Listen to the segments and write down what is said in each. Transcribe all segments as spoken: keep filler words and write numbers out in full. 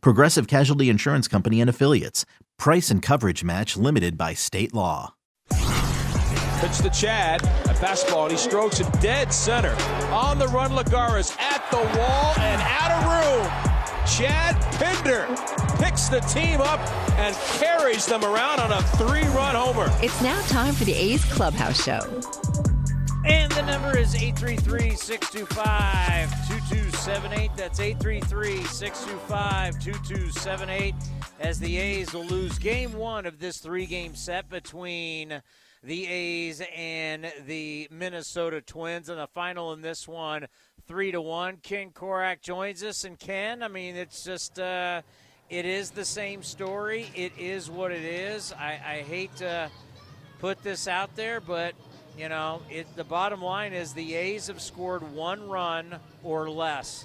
Progressive Casualty Insurance Company and Affiliates. Price and coverage match limited by state law. Pitch to Chad, a fastball, and he strokes it dead center. On the run, Lagares at the wall and out of room. Chad Pinder picks the team up and carries them around on a three-run homer. It's now time for the A's Clubhouse Show. And the number is eight three three, six two five, two two seven eight. That's eight three three, six two five, two two seven eight. As the A's will lose game one of this three-game set between the A's and the Minnesota Twins. And the final in this one, three to one. Ken Korak joins us. And Ken, I mean, it's just, uh, it is the same story. It is what it is. I, I hate to put this out there, but... You know, it, the bottom line is the A's have scored one run or less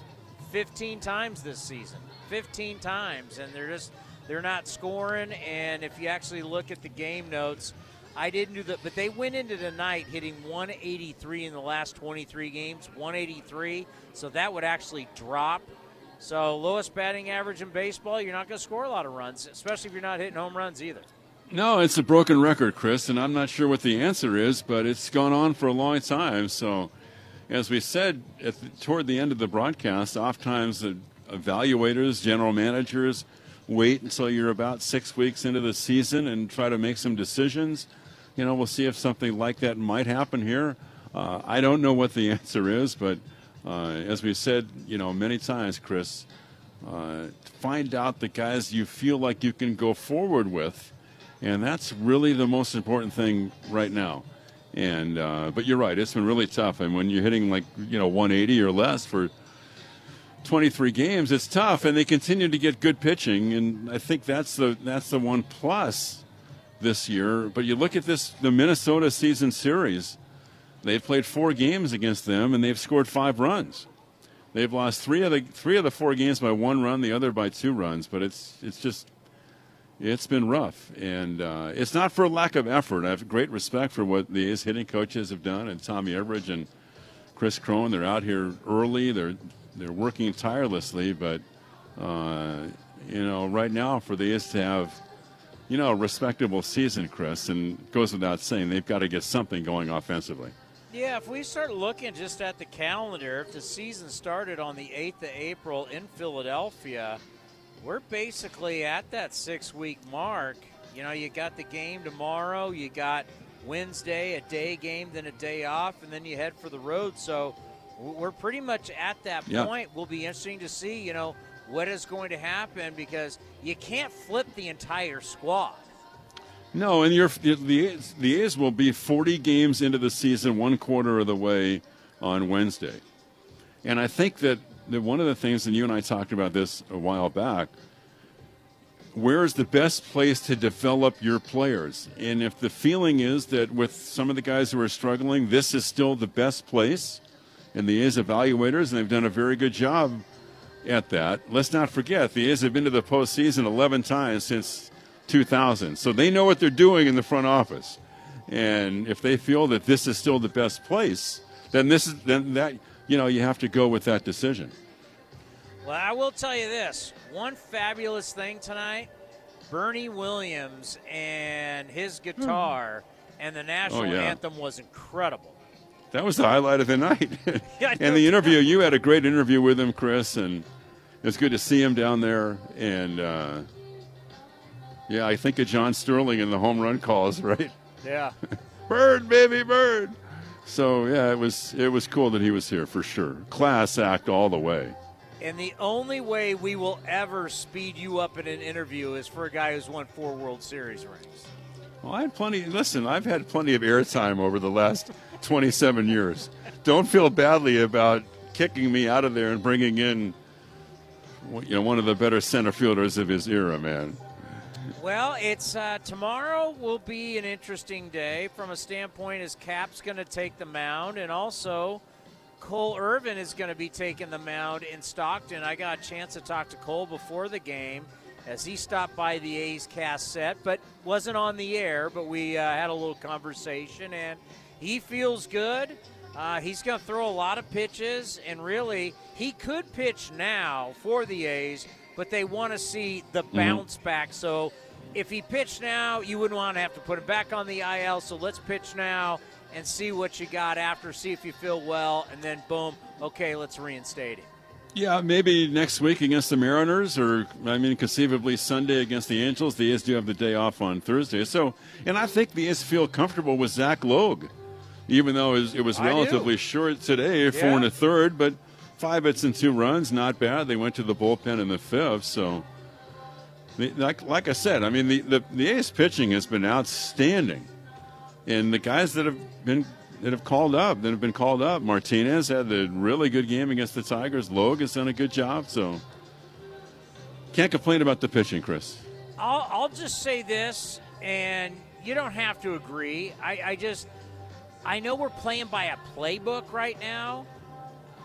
fifteen times this season, fifteen times, and they're just they're not scoring. And if you actually look at the game notes, I didn't do that, but they went into tonight hitting one eighty-three in the last twenty-three games, one eighty-three. So that would actually drop. So lowest batting average in baseball, you're not going to score a lot of runs, especially if you're not hitting home runs either. No, it's a broken record, Chris, and I'm not sure what the answer is, but it's gone on for a long time. So, as we said at the, toward the end of the broadcast, oftentimes the evaluators, general managers, wait until you're about six weeks into the season and try to make some decisions. You know, we'll see if something like that might happen here. Uh, I don't know what the answer is, but uh, as we said, you know, many times, Chris, uh, find out the guys you feel like you can go forward with. And that's really the most important thing right now. And uh, but you're right, it's been really tough. And when you're hitting like, you know, one eighty or less for twenty-three games, it's tough. And they continue to get good pitching. And I think that's the that's the one plus this year. But you look at this, the Minnesota season series. They've played four games against them, and they've scored five runs. They've lost three of the three of the four games by one run, the other by two runs. But it's it's just. It's been rough, and uh, it's not for lack of effort. I have great respect for what the A's hitting coaches have done, and Tommy Everidge and Chris Krohn. They're out here early. They're they're working tirelessly, but uh, you know, right now for the A's to have, you know, a respectable season, Chris, and it goes without saying they've got to get something going offensively. Yeah, if we start looking just at the calendar, if the season started on the eighth of April in Philadelphia. We're basically at that six-week mark. You know, you got the game tomorrow. You got Wednesday, a day game, then a day off, and then you head for the road. So we're pretty much at that yeah. point. Will be interesting to see, you know, what is going to happen because you can't flip the entire squad. No, and you're, the A's, the A's will be forty games into the season, one quarter of the way on Wednesday. And I think that one of the things, and you and I talked about this a while back, where is the best place to develop your players? And if the feeling is that with some of the guys who are struggling, this is still the best place, and the A's evaluators, and they've done a very good job at that. Let's not forget, the A's have been to the postseason eleven times since two thousand. So they know what they're doing in the front office. And if they feel that this is still the best place, then this is then that – you know, you have to go with that decision. Well, I will tell you this. One fabulous thing tonight, Bernie Williams and his guitar and the national oh, yeah. anthem was incredible. That was the highlight of the night. yeah, and the interview, you had a great interview with him, Chris, and it was good to see him down there. And, uh, yeah, I think of John Sterling in the home run calls, right? Yeah. Bird, baby, bird. So, yeah, it was it was cool that he was here, for sure. Class act all the way. And the only way we will ever speed you up in an interview is for a guy who's won four World Series rings. Well, I had plenty. Listen, I've had plenty of airtime over the last twenty-seven years. Don't feel badly about kicking me out of there and bringing in, you know, one of the better center fielders of his era, man. Well, it's uh, tomorrow will be an interesting day from a standpoint as Cap's going to take the mound, and also Cole Irvin is going to be taking the mound in Stockton. I got a chance to talk to Cole before the game as he stopped by the A's cast set, but wasn't on the air, but we uh, had a little conversation, and he feels good. Uh, he's going to throw a lot of pitches, and really he could pitch now for the A's, but they want to see the bounce mm-hmm. back. So if he pitched now, you wouldn't want to have to put him back on the I L, so let's pitch now and see what you got after, see if you feel well, and then boom, okay, let's reinstate him. Yeah, maybe next week against the Mariners, or, I mean, conceivably Sunday against the Angels. The A's do have the day off on Thursday. So, and I think the A's feel comfortable with Zach Logue, even though it was relatively short today, yeah. four and a third, but five hits and two runs, not bad. They went to the bullpen in the fifth, so... Like, like I said, I mean, the, the, the A's pitching has been outstanding. And the guys that have been that have called up, that have been called up, Martinez had the really good game against the Tigers. Logue has done a good job, so can't complain about the pitching, Chris. I'll, I'll just say this, and you don't have to agree. I, I just, I know we're playing by a playbook right now.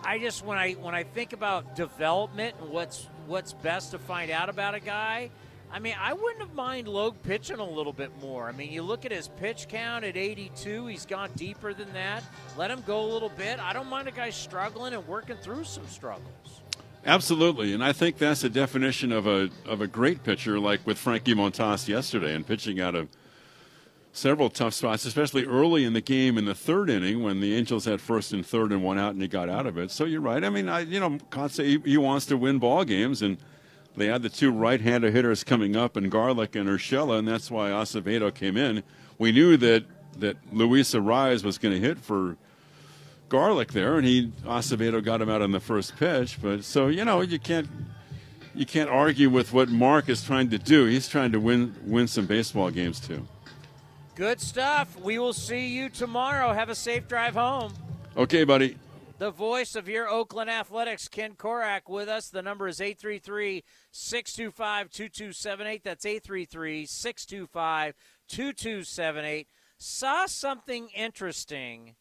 I just, when I when I think about development and what's what's best to find out about a guy, I mean, I wouldn't have mind Logue pitching a little bit more. I mean, you look at his pitch count at eighty-two, he's gone deeper than that. Let him go a little bit. I don't mind a guy struggling and working through some struggles. Absolutely, and I think that's the definition of a of a great pitcher, like with Frankie Montas yesterday and pitching out of several tough spots, especially early in the game in the third inning when the Angels had first and third and one out and he got out of it. So you're right. I mean, I you know, Kotsay, he, he wants to win ball games, and they had the two right-handed hitters coming up in Garlick and Urshela, and that's why Acevedo came in. We knew that, that Luis Ariz was going to hit for Garlick there, and he Acevedo got him out on the first pitch. But so, you know, you can't you can't argue with what Mark is trying to do. He's trying to win win some baseball games too. Good stuff. We will see you tomorrow. Have a safe drive home. Okay, buddy. The voice of your Oakland Athletics, Ken Korak, with us. The number is eight three three, six two five, two two seven eight. That's eight three three, six two five, two two seven eight. Saw something interesting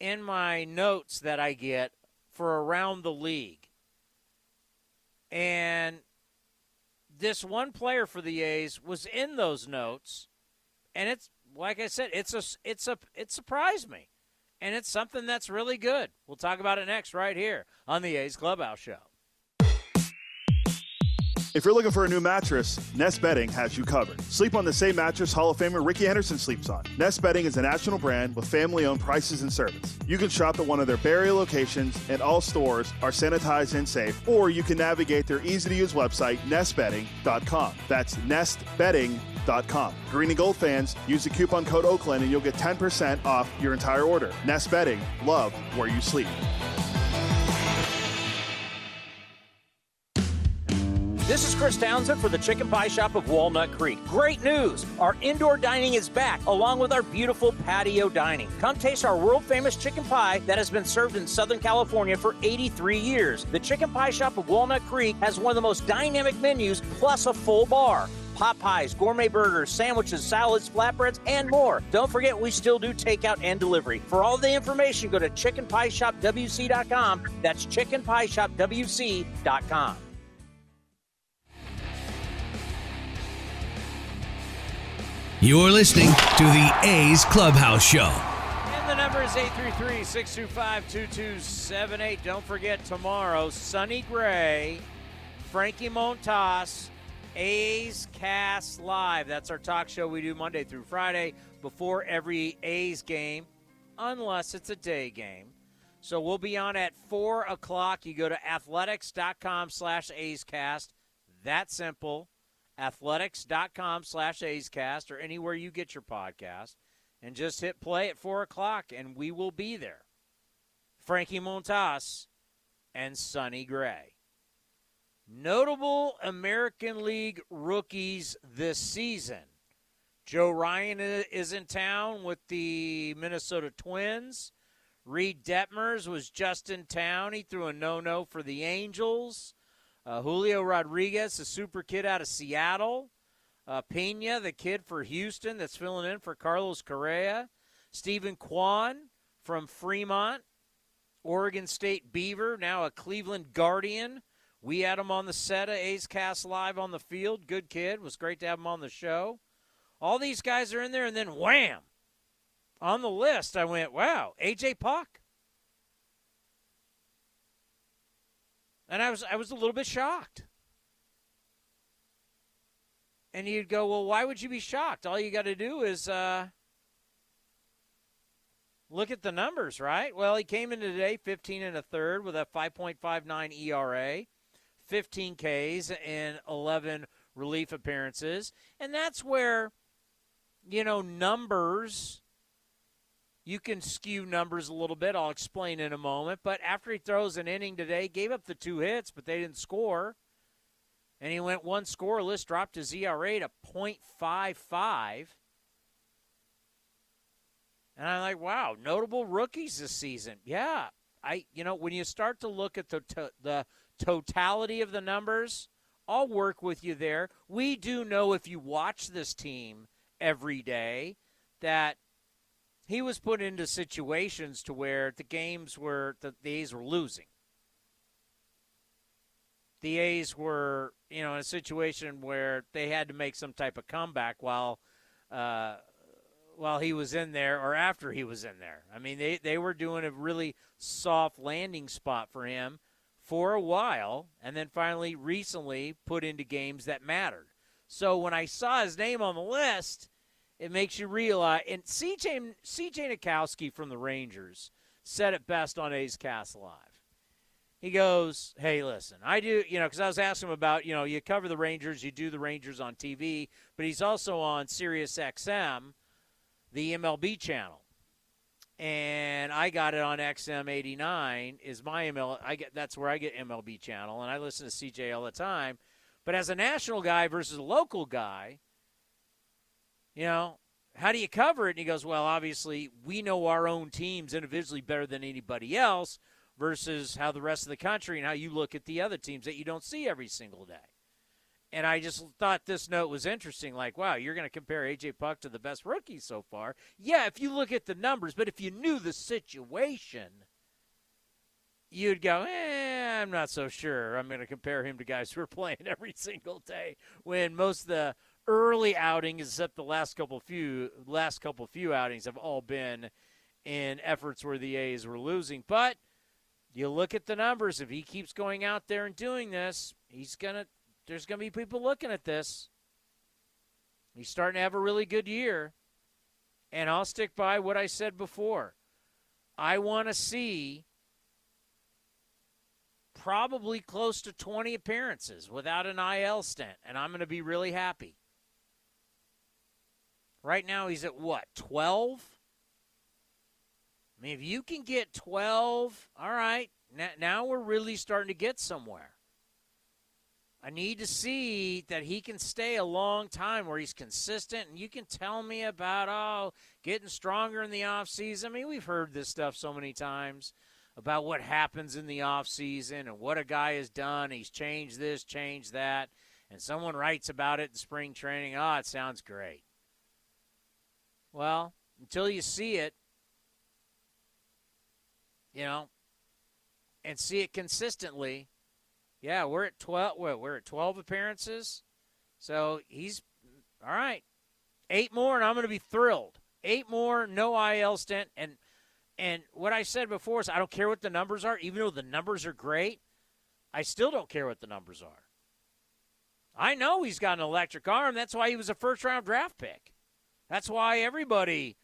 in my notes that I get for around the league. And this one player for the A's was in those notes. And it's, like I said, it's a, it's a, it surprised me. And it's something that's really good. We'll talk about it next right here on the A's Clubhouse Show. If you're looking for a new mattress, Nest Bedding has you covered. Sleep on the same mattress Hall of Famer Ricky Henderson sleeps on. Nest Bedding is a national brand with family-owned prices and service. You can shop at one of their Barrera locations, and all stores are sanitized and safe, or you can navigate their easy-to-use website, nest bedding dot com. That's nest bedding dot com. Green and gold fans, use the coupon code Oakland, and you'll get ten percent off your entire order. Nest Bedding, love where you sleep. This is Chris Townsend for the Chicken Pie Shop of Walnut Creek. Great news! Our indoor dining is back, along with our beautiful patio dining. Come taste our world-famous chicken pie that has been served in Southern California for eighty-three years. The Chicken Pie Shop of Walnut Creek has one of the most dynamic menus, plus a full bar. Pot pies, gourmet burgers, sandwiches, salads, flatbreads, and more. Don't forget, we still do takeout and delivery. For all the information, go to chicken pie shop w c dot com. That's chicken pie shop w c dot com. You're listening to the A's Clubhouse Show. And the number is eight three three, six two five, two two seven eight. Don't forget, tomorrow, Sunny Gray, Frankie Montas, A's Cast Live. That's our talk show we do Monday through Friday before every A's game, unless it's a day game. So we'll be on at four o'clock. You go to athletics dot com slash A's Cast. That simple. athletics dot com slash A's Cast, or anywhere you get your podcast, and just hit play at four o'clock, and we will be there. Frankie Montas and Sonny Gray. Notable American League rookies this season. Joe Ryan is in town with the Minnesota Twins. Reed Detmers was just in town. He threw a no-no for the Angels. Uh, Julio Rodriguez, a super kid out of Seattle. Uh, Pena, the kid for Houston that's filling in for Carlos Correa. Stephen Kwan from Fremont. Oregon State Beaver, now a Cleveland Guardian. We had him on the set of A's Cast Live on the field. Good kid. It was great to have him on the show. All these guys are in there, and then wham! On the list, I went, wow, A J. Puck. And I was I was a little bit shocked. And you'd go, well, why would you be shocked? All you got to do is uh, look at the numbers, right? Well, he came in today fifteen and a third with a five point five nine E R A, fifteen Ks, and eleven relief appearances. And that's where, you know, numbers, you can skew numbers a little bit. I'll explain in a moment. But after he throws an inning today, gave up the two hits, but they didn't score. And he went one scoreless, dropped his E R A to point five five. And I'm like, wow, notable rookies this season. Yeah, I, you know, when you start to look at the to, the totality of the numbers, I'll work with you there. We do know if you watch this team every day that he was put into situations to where the games were, the, the A's were losing. The A's were, you know, in a situation where they had to make some type of comeback while uh, while he was in there or after he was in there. I mean, they, they were doing a really soft landing spot for him for a while and then finally recently put into games that mattered. So when I saw his name on the list, it makes you realize. And C J, C J Nikowski from the Rangers said it best on A's Cast Live. He goes, hey, listen, I do, you know, because I was asking him about, you know, you cover the Rangers, you do the Rangers on T V, but he's also on Sirius X M, the M L B channel. And I got it on X M eighty-nine is my M L B. I get, that's where I get M L B channel, and I listen to C J all the time. But as a national guy versus a local guy, you know, how do you cover it? And he goes, well, obviously, we know our own teams individually better than anybody else, versus how the rest of the country and how you look at the other teams that you don't see every single day. And I just thought this note was interesting. Like, wow, you're going to compare A J. Puck to the best rookie so far. Yeah, if you look at the numbers, but if you knew the situation, you'd go, eh, I'm not so sure. I'm going to compare him to guys who are playing every single day when most of the early outings, except the last couple few, last couple few outings, have all been in efforts where the A's were losing. But you look at the numbers. If he keeps going out there and doing this, he's gonna. There's gonna be people looking at this. He's starting to have a really good year, and I'll stick by what I said before. I want to see probably close to twenty appearances without an I L stint, and I'm gonna be really happy. Right now, he's at what, twelve? I mean, if you can get twelve, all right, now, now we're really starting to get somewhere. I need to see that he can stay a long time where he's consistent, and you can tell me about, oh, getting stronger in the offseason. I mean, we've heard this stuff so many times about what happens in the offseason and what a guy has done. He's changed this, changed that, and someone writes about it in spring training. Oh, it sounds great. Well, until you see it, you know, and see it consistently. Yeah, we're at twelve. We're at twelve appearances. So he's all right. Eight more, and I'm going to be thrilled. Eight more, no I L stint, and and what I said before is I don't care what the numbers are. Even though the numbers are great, I still don't care what the numbers are. I know he's got an electric arm. That's why he was a first round draft pick. That's why everybody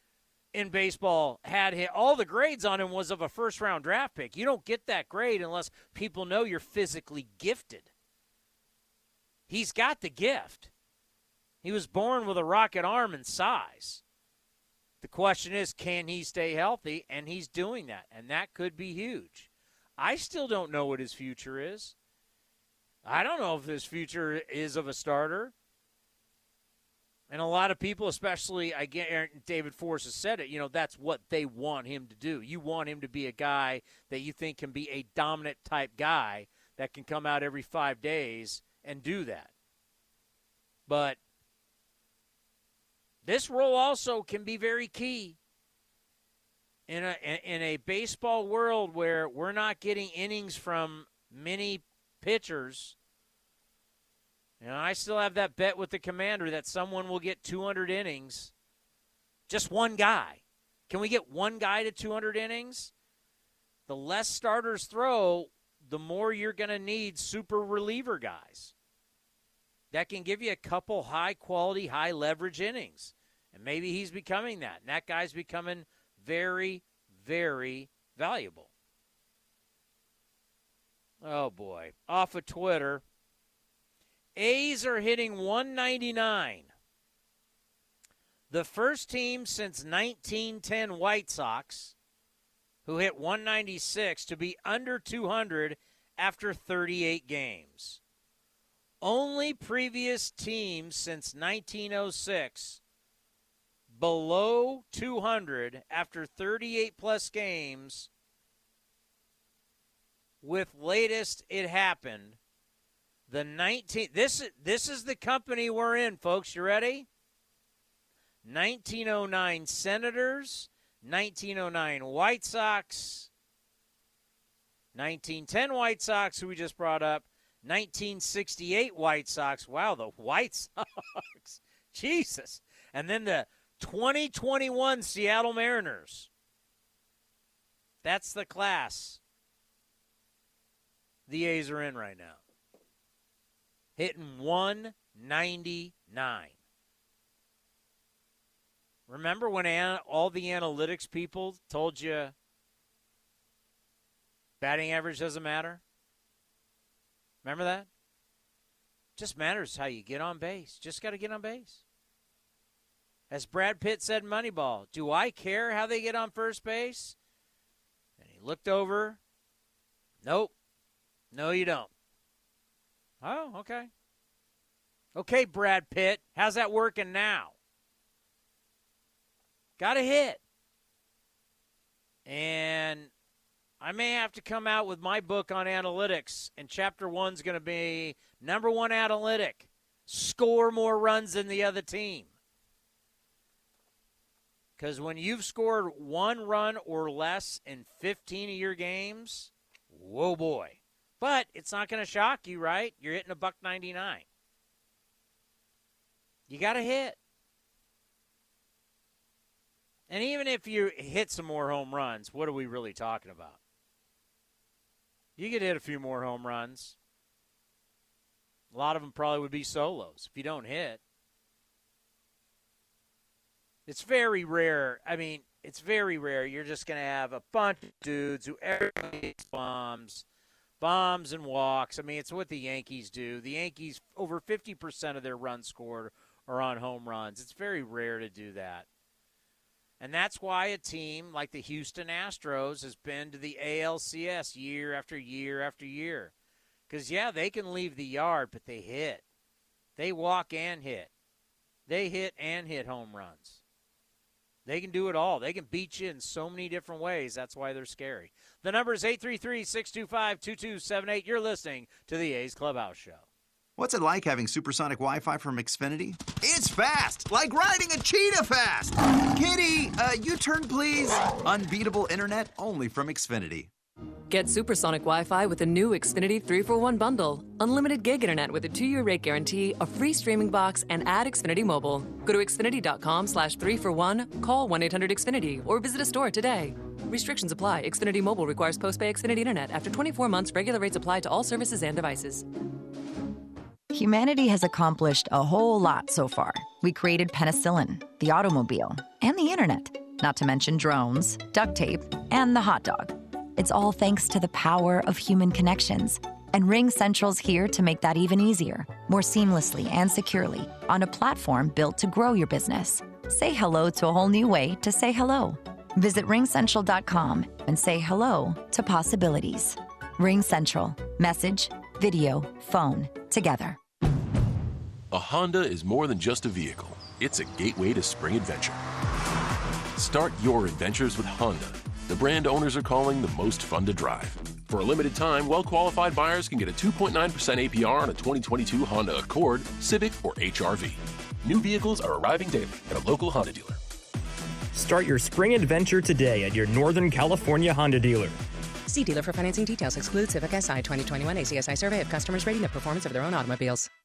in baseball had hit, all the grades on him was of a first-round draft pick. You don't get that grade unless people know you're physically gifted. He's got the gift. He was born with a rocket arm and size. The question is, can he stay healthy? And he's doing that, and that could be huge. I still don't know what his future is. I don't know if his future is of a starter. And a lot of people, especially, I get David Force has said it, you know, that's what they want him to do. You want him to be a guy that you think can be a dominant type guy that can come out every five days and do that. But This role also can be very key in a in a baseball world where we're not getting innings from many pitchers. You know, I still have that bet with the Commander that someone will get two hundred innings. Just one guy. Can we get one guy to two hundred innings? The less starters throw, the more you're going to need super reliever guys that can give you a couple high-quality, high-leverage innings. And maybe he's becoming that. And that guy's becoming very, very valuable. Oh, boy. Off of Twitter, A's are hitting one ninety-nine. The first team since nineteen ten White Sox, who hit one ninety-six, to be under two hundred after thirty-eight games. Only previous team since nineteen oh six below two hundred after thirty-eight plus games, with latest it happened the nineteen this this is the company we're in, folks. You ready? nineteen oh nine Senators, nineteen oh nine White Sox, nineteen ten White Sox, who we just brought up, nineteen sixty-eight White Sox. Wow, the White Sox. Jesus. And then the twenty twenty-one Seattle Mariners. That's the class the A's are in right now. Hitting one ninety-nine. Remember when an- all the analytics people told you batting average doesn't matter? Remember that? Just matters how you get on base. Just got to get on base. As Brad Pitt said in Moneyball, do I care how they get on first base? And he looked over. Nope. No, you don't. Oh, okay. Okay, Brad Pitt. How's that working now? Got a hit. And I may have to come out with my book on analytics, and chapter one's going to be number one analytic, score more runs than the other team. Because when you've scored one run or less in fifteen of your games, whoa, boy. But it's not going to shock you, right? You're hitting a buck ninety-nine. You got to hit. And even if you hit some more home runs, what are we really talking about? You could hit a few more home runs. A lot of them probably would be solos if you don't hit. It's very rare. I mean, it's very rare. You're just going to have a bunch of dudes who everybody hits bombs, bombs and walks. I mean, it's what the Yankees do. The Yankees, over fifty percent of their runs scored are on home runs. It's very rare to do that. And that's why a team like the Houston Astros has been to the A L C S year after year after year. Because, yeah, they can leave the yard, but they hit. They walk and hit. They hit and hit home runs. They can do it all. They can beat you in so many different ways. That's why they're scary. The number is eight three three, six two five, two two seven eight. You're listening to the A's Clubhouse Show. What's it like having supersonic Wi-Fi from Xfinity? It's fast, like riding a cheetah fast. Kitty, uh, U-turn, please. Unbeatable internet only from Xfinity. Get supersonic Wi-Fi with the new Xfinity three for one bundle. Unlimited gig internet with a two-year rate guarantee, a free streaming box, and add Xfinity Mobile. Go to Xfinity.com slash three for one, call one eight hundred X F I N I T Y, or visit a store today. Restrictions apply. Xfinity Mobile requires post-pay Xfinity internet. After twenty-four months, regular rates apply to all services and devices. Humanity has accomplished a whole lot so far. We created penicillin, the automobile, and the internet. Not to mention drones, duct tape, and the hot dog. It's all thanks to the power of human connections. And RingCentral's here to make that even easier, more seamlessly and securely, on a platform built to grow your business. Say hello to a whole new way to say hello. Visit ring central dot com and say hello to possibilities. RingCentral. Message, video, phone, together. A Honda is more than just a vehicle. It's a gateway to spring adventure. Start your adventures with Honda, the brand owners are calling the most fun to drive. For a limited time, well-qualified buyers can get a two point nine percent A P R on a twenty twenty-two Honda Accord, Civic, or H R V. New vehicles are arriving daily at a local Honda dealer. Start your spring adventure today at your Northern California Honda dealer. See dealer for financing details. Excludes Civic S I twenty twenty-one A C S I survey of customers rating the performance of their own automobiles.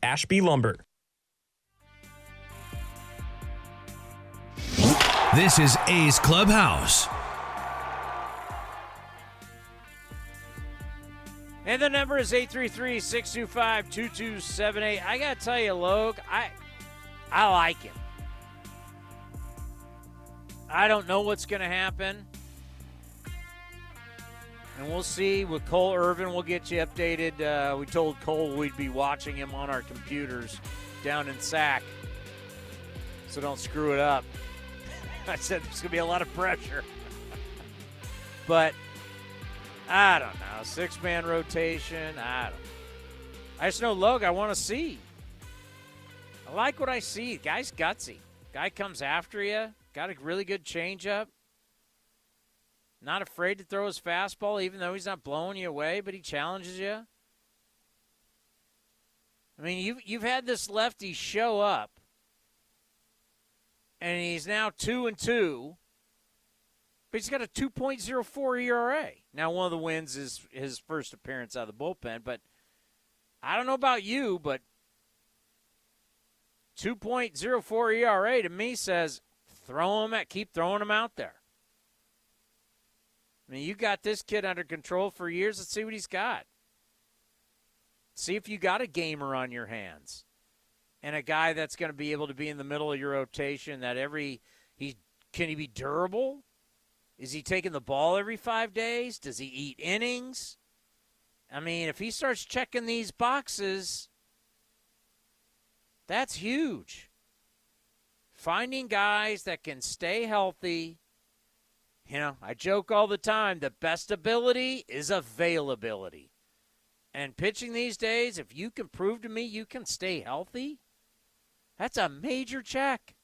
Ashby Lumber. This is A's Clubhouse. And the number is eight three three, six two five, two two seven eight. I got to tell you, Logue, I, I like him. I don't know what's going to happen. And we'll see with Cole Irvin. We'll get you updated. Uh, we told Cole we'd be watching him on our computers down in Sac. So don't screw it up. I said there's going to be a lot of pressure. But I don't know. Six-man rotation. I don't know. I just know, Logue, I want to see. I like what I see. The guy's gutsy. Guy comes after you. Got a really good changeup. Not afraid to throw his fastball, even though he's not blowing you away, but he challenges you. I mean, you've, you've had this lefty show up, and he's now two and two, but he's got a two point oh four E R A. Now, one of the wins is his first appearance out of the bullpen, but I don't know about you, but two point oh four E R A to me says throw him at, keep throwing him out there. I mean, you got this kid under control for years. Let's see what he's got. See if you got a gamer on your hands and a guy that's going to be able to be in the middle of your rotation. That every he can he be durable? Is he taking the ball every five days? Does he eat innings? I mean, if he starts checking these boxes, that's huge. Finding guys that can stay healthy. You know, I joke all the time, the best ability is availability. And pitching these days, if you can prove to me you can stay healthy, that's a major check.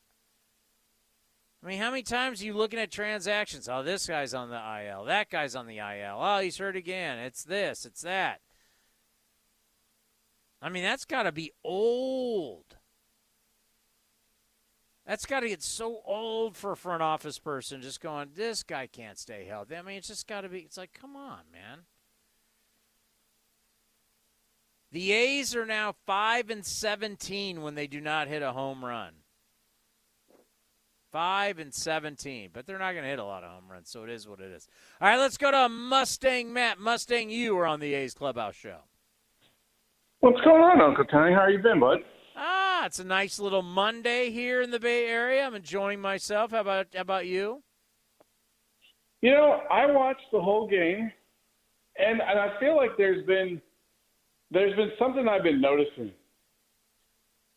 I mean, how many times are you looking at transactions? Oh, this guy's on the I L. That guy's on the I L. Oh, he's hurt again. It's this. It's that. I mean, that's got to be old. That's got to get so old for a front office person just going, this guy can't stay healthy. I mean, it's just got to be, it's like, come on, man. The A's are now five and seventeen when they do not hit a home run. five and seventeen, but they're not going to hit a lot of home runs, so it is what it is. All right, let's go to Mustang Matt. Mustang, you are on the A's Clubhouse show. What's going on, Uncle Tony? How you been, bud? Ah, it's a nice little Monday here in the Bay Area. I'm enjoying myself. How about how about you? You know, I watched the whole game, and, and I feel like there's been there's been something I've been noticing.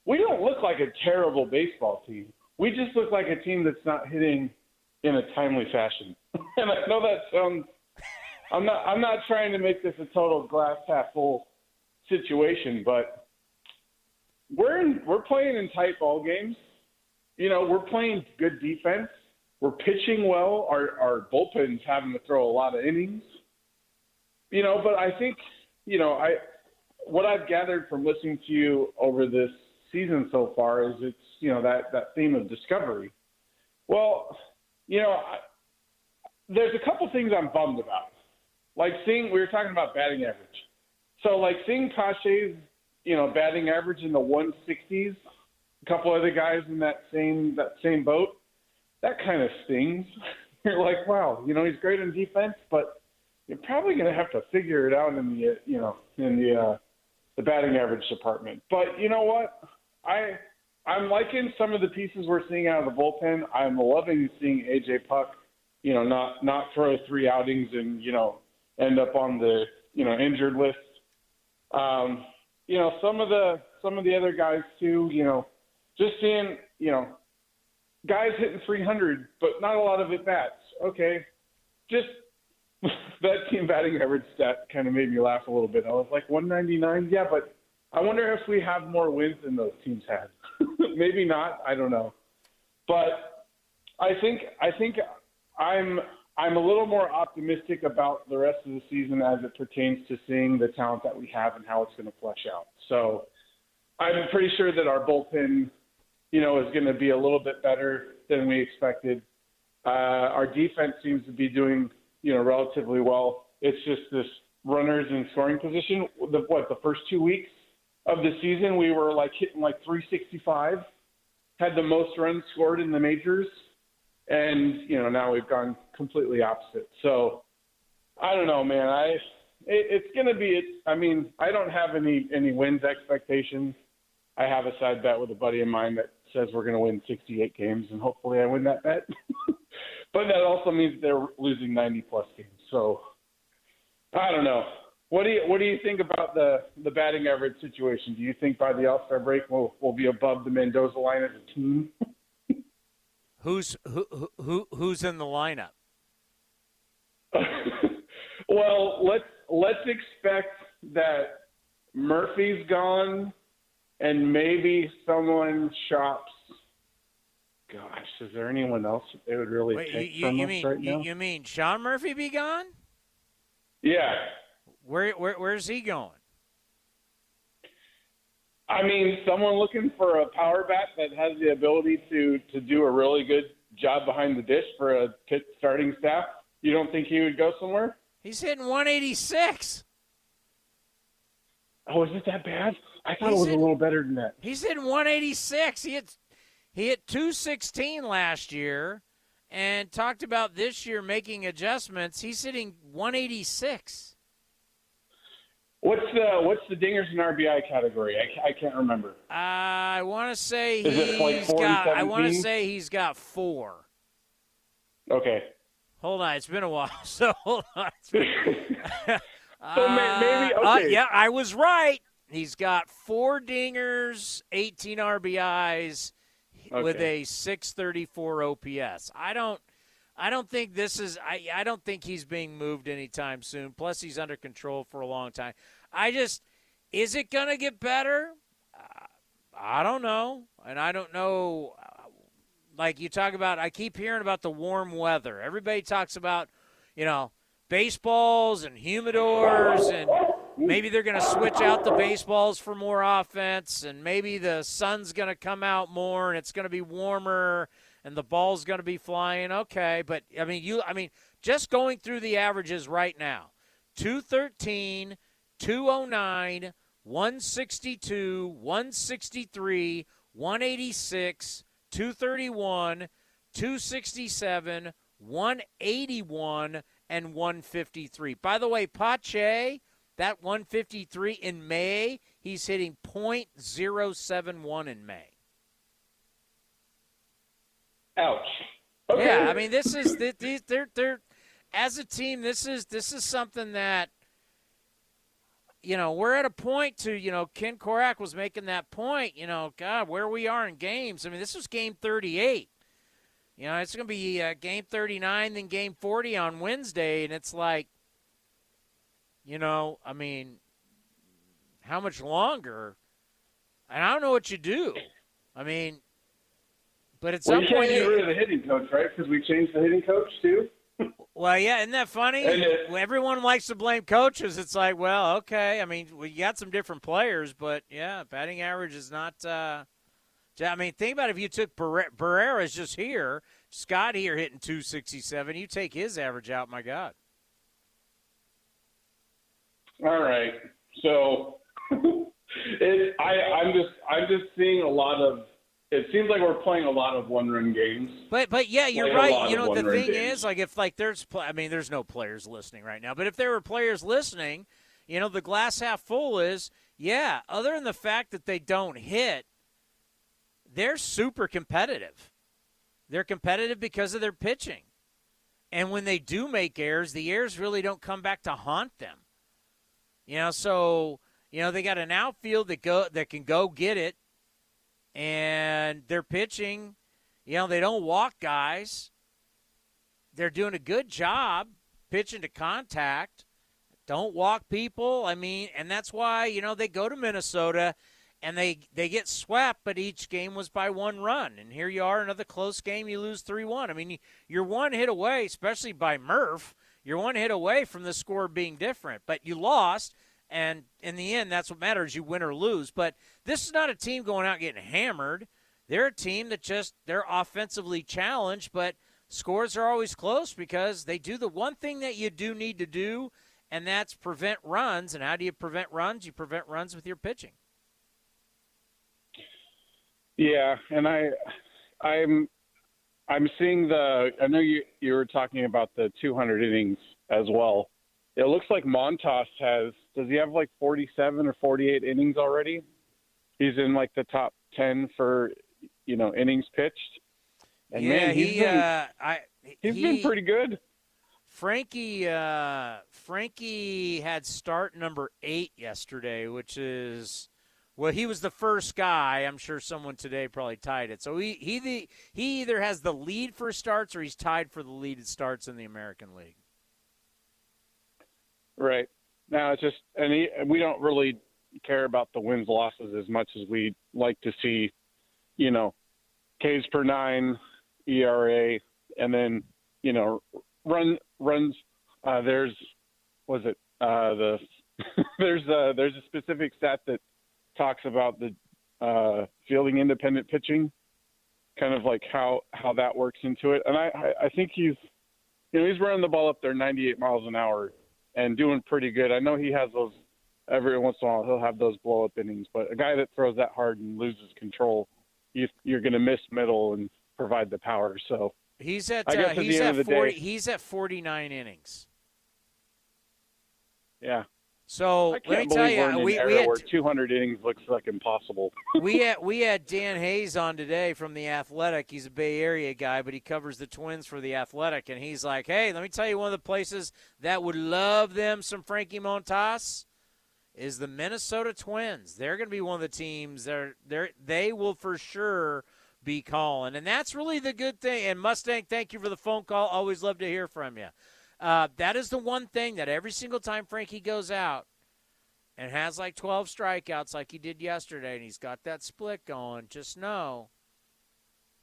We don't look like a terrible baseball team. We just look like a team that's not hitting in a timely fashion. And I know that sounds I'm not I'm not trying to make this a total glass half full situation, but We're in, we're playing in tight ball games. You know, we're playing good defense. We're pitching well. Our our bullpen's having to throw a lot of innings. You know, but I think, you know, I what I've gathered from listening to you over this season so far is it's, you know, that, that theme of discovery. Well, you know, I, there's a couple things I'm bummed about. Like seeing, we were talking about batting average. So, like, seeing Pache's, you know, batting average in the one sixties, a couple other guys in that same that same boat, that kind of stings. You're like, wow, you know, he's great on defense, but you're probably going to have to figure it out in the, you know, in the uh, the batting average department. But you know what? I, I'm liking some of the pieces we're seeing out of the bullpen. I'm loving seeing A J. Puck, you know, not, not throw three outings and, you know, end up on the, you know, injured list. Um You know, some of the some of the other guys too. You know, just seeing, you know, guys hitting three hundred, but not a lot of at-bats. Okay. Just that team batting average stat kind of made me laugh a little bit. I was like, one ninety-nine? Yeah, but I wonder if we have more wins than those teams had. Maybe not. I don't know. But I think I think I'm I'm a little more optimistic about the rest of the season as it pertains to seeing the talent that we have and how it's going to flesh out. So I'm pretty sure that our bullpen, you know, is going to be a little bit better than we expected. Uh, our defense seems to be doing, you know, relatively well. It's just this runners in scoring position. The, what, the first two weeks of the season, we were like hitting like three sixty-five, had the most runs scored in the majors. And, you know, now we've gone completely opposite. So I don't know, man. I, it, it's going to be, it, I mean, I don't have any, any wins expectations. I have a side bet with a buddy of mine that says we're going to win sixty-eight games, and hopefully I win that bet. But that also means they're losing ninety-plus games. So I don't know. What do you what do you think about the, the batting average situation? Do you think by the All-Star break we'll we'll be above the Mendoza line as a team? Who's who, who who's in the lineup? Well, let's let's expect that Murphy's gone, and maybe someone shops. Gosh, is there anyone else that they would really Wait, take you, from you us mean, right you, now? You mean Sean Murphy be gone? Yeah. Where where where's he going? I mean, someone looking for a power bat that has the ability to, to do a really good job behind the dish for a pit starting staff. You don't think he would go somewhere? He's hitting one eighty-six. Oh, is it that bad? I thought he's it was hit, a little better than that. He's hitting one eighty-six. He hit he hit two sixteen last year, and talked about this year making adjustments. He's hitting one eighty-six. What's the what's the dingers in R B I category? I, I can't remember. Uh, I want to say he's like got. I want to say he's got four. Okay. Hold on, it's been a while. So hold on. so uh, maybe. Okay. Uh, yeah, I was right. He's got four dingers, eighteen R B Is, okay, with a six thirty-four O P S. I don't. I don't think this is I, – I don't think he's being moved anytime soon. Plus, he's under control for a long time. I just – is it going to get better? Uh, I don't know. And I don't know uh, – like you talk about – I keep hearing about the warm weather. Everybody talks about, you know, baseballs and humidors, and maybe they're going to switch out the baseballs for more offense, and maybe the sun's going to come out more and it's going to be warmer – and the ball's going to be flying, okay. But, I mean, you. I mean, just going through the averages right now, two thirteen, two oh nine, one sixty-two, one sixty-three, one eighty-six, two thirty-one, two sixty-seven, one eighty-one, and one fifty-three. By the way, Pache, that one fifty-three in May, he's hitting point oh seven one in May. Ouch. Okay. Yeah, I mean, this is these they're they're as a team. This is this is something that, you know, we're at a point to, you know, Ken Korak was making that point. You know, God, where we are in games. I mean, this was game thirty-eight. You know, it's going to be uh, game thirty-nine, then game forty on Wednesday, and it's like, you know, I mean, how much longer? And I don't know what you do. I mean. But at some well, you point, you get rid of the hitting coach, right? Because we changed the hitting coach too. Well, yeah, isn't that funny? It, Everyone likes to blame coaches. It's like, well, okay, I mean, we got some different players, but yeah, batting average is not. Uh, I mean, think about if you took Barre- Barrera's just here, Scott here hitting two sixty-seven. You take his average out, my God. All right, so it, I, I'm just I'm just seeing a lot of. It seems like we're playing a lot of one-run games. But, but yeah, you're playing right. You know, the thing games. is, like, if, like, there's – I mean, there's no players listening right now. But if there were players listening, you know, the glass half full is, yeah, other than the fact that they don't hit, they're super competitive. They're competitive because of their pitching. And when they do make errors, the errors really don't come back to haunt them. You know, so, you know, they got an outfield that go that can go get it. And they're pitching. You know, they don't walk guys. They're doing a good job pitching to contact. Don't walk people. I mean, and that's why, you know, they go to Minnesota and they, they get swept, but each game was by one run. And here you are, another close game, you lose three one. I mean, you're one hit away, especially by Murph. You're one hit away from the score being different. But you lost, and in the end, that's what matters. You win or lose. But this is not a team going out getting hammered. They're a team that just, they're offensively challenged, but scores are always close because they do the one thing that you do need to do, and that's prevent runs. And how do you prevent runs? You prevent runs with your pitching. Yeah, and I, I'm, I'm seeing the. I know you you were talking about the two hundred innings as well. It looks like Montas has. Does he have like forty-seven or forty-eight innings already? He's in like the top ten for, you know, innings pitched. And yeah, man, he's he. Been, uh, I. He's he, been pretty good. Frankie uh, Frankie had start number eight yesterday, which is, well, he was the first guy. I'm sure someone today probably tied it. So he he the, he either has the lead for starts or he's tied for the lead in starts in the American League. Right. Now it's just, and he, we don't really care about the wins losses as much as we like to see, you know, Ks per nine, E R A, and then, you know, run runs. Uh, there's, was it uh, the there's a, there's a specific stat that talks about the uh, fielding independent pitching, kind of like how, how that works into it. And I, I think he's, you know, he's running the ball up there ninety-eight miles an hour and doing pretty good. I know he has those every once in a while. He'll have those blow up innings, but a guy that throws that hard and loses control, you, you're going to miss middle and provide the power. So he's at, uh, at he's at forty. Day, he's at forty-nine innings. Yeah. So I can't let me tell you, we, we had where two hundred innings looks like impossible. we had we had Dan Hayes on today from The Athletic. He's a Bay Area guy, but he covers the Twins for The Athletic, and he's like, "Hey, let me tell you, one of the places that would love them some Frankie Montas is the Minnesota Twins. They're going to be one of the teams that they they will for sure be calling, and that's really the good thing." And Mustang, thank you for the phone call. Always love to hear from you. Uh, that is the one thing that every single time Frankie goes out and has like twelve strikeouts like he did yesterday and he's got that split going, just know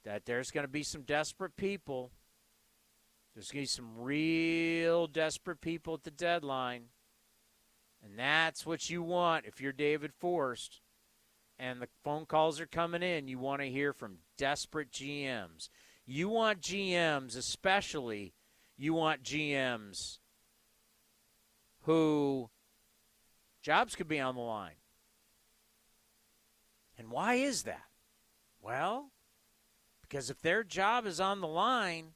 that there's going to be some desperate people. There's going to be some real desperate people at the deadline. And that's what you want if you're David Forst and the phone calls are coming in. You want to hear from desperate G Ms. You want G Ms, especially – you want G Ms who jobs could be on the line. And why is that? Well, because if their job is on the line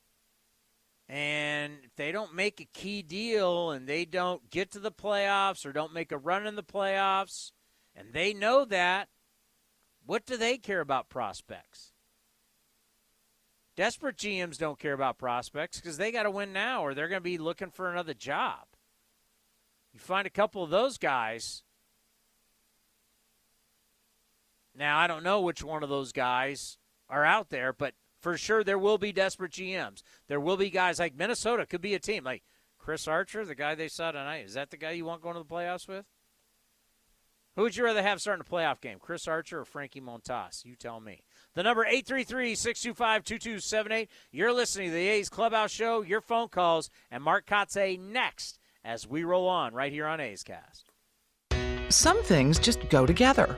and if they don't make a key deal and they don't get to the playoffs or don't make a run in the playoffs, and they know that, what do they care about prospects? Desperate G Ms don't care about prospects because they got to win now or they're going to be looking for another job. You find a couple of those guys. Now, I don't know which one of those guys are out there, but for sure there will be desperate G Ms. There will be guys like Minnesota could be a team. Like Chris Archer, the guy they saw tonight, is that the guy you want going to the playoffs with? Who would you rather have starting a playoff game, Chris Archer or Frankie Montas? You tell me. The number eight three three, six two five, two two seven eight. You're listening to the A's Clubhouse Show, your phone calls, and Mark Kotsay next as we roll on right here on A's Cast. Some things just go together.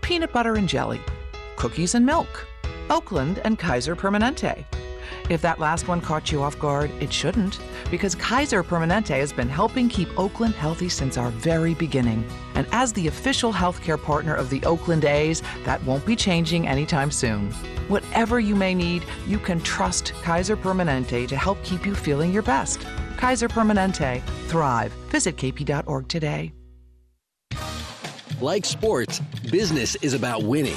Peanut butter and jelly, cookies and milk, Oakland and Kaiser Permanente. If that last one caught you off guard, it shouldn't, because Kaiser Permanente has been helping keep Oakland healthy since our very beginning. And as the official healthcare partner of the Oakland A's, that won't be changing anytime soon. Whatever you may need, you can trust Kaiser Permanente to help keep you feeling your best. Kaiser Permanente. Thrive. Visit k p dot org today. Like sports, business is about winning.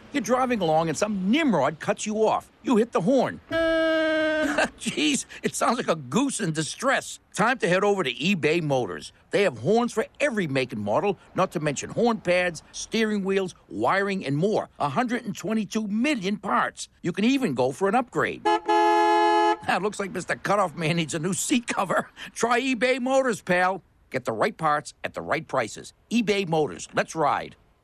You're driving along and some nimrod cuts you off. You hit the horn. Jeez, it sounds like a goose in distress. Time to head over to eBay Motors. They have horns for every make and model, not to mention horn pads, steering wheels, wiring, and more. one hundred twenty-two million parts. You can even go for an upgrade. That looks like Mister Cutoff Man needs a new seat cover. Try eBay Motors, pal. Get the right parts at the right prices. eBay Motors. Let's ride.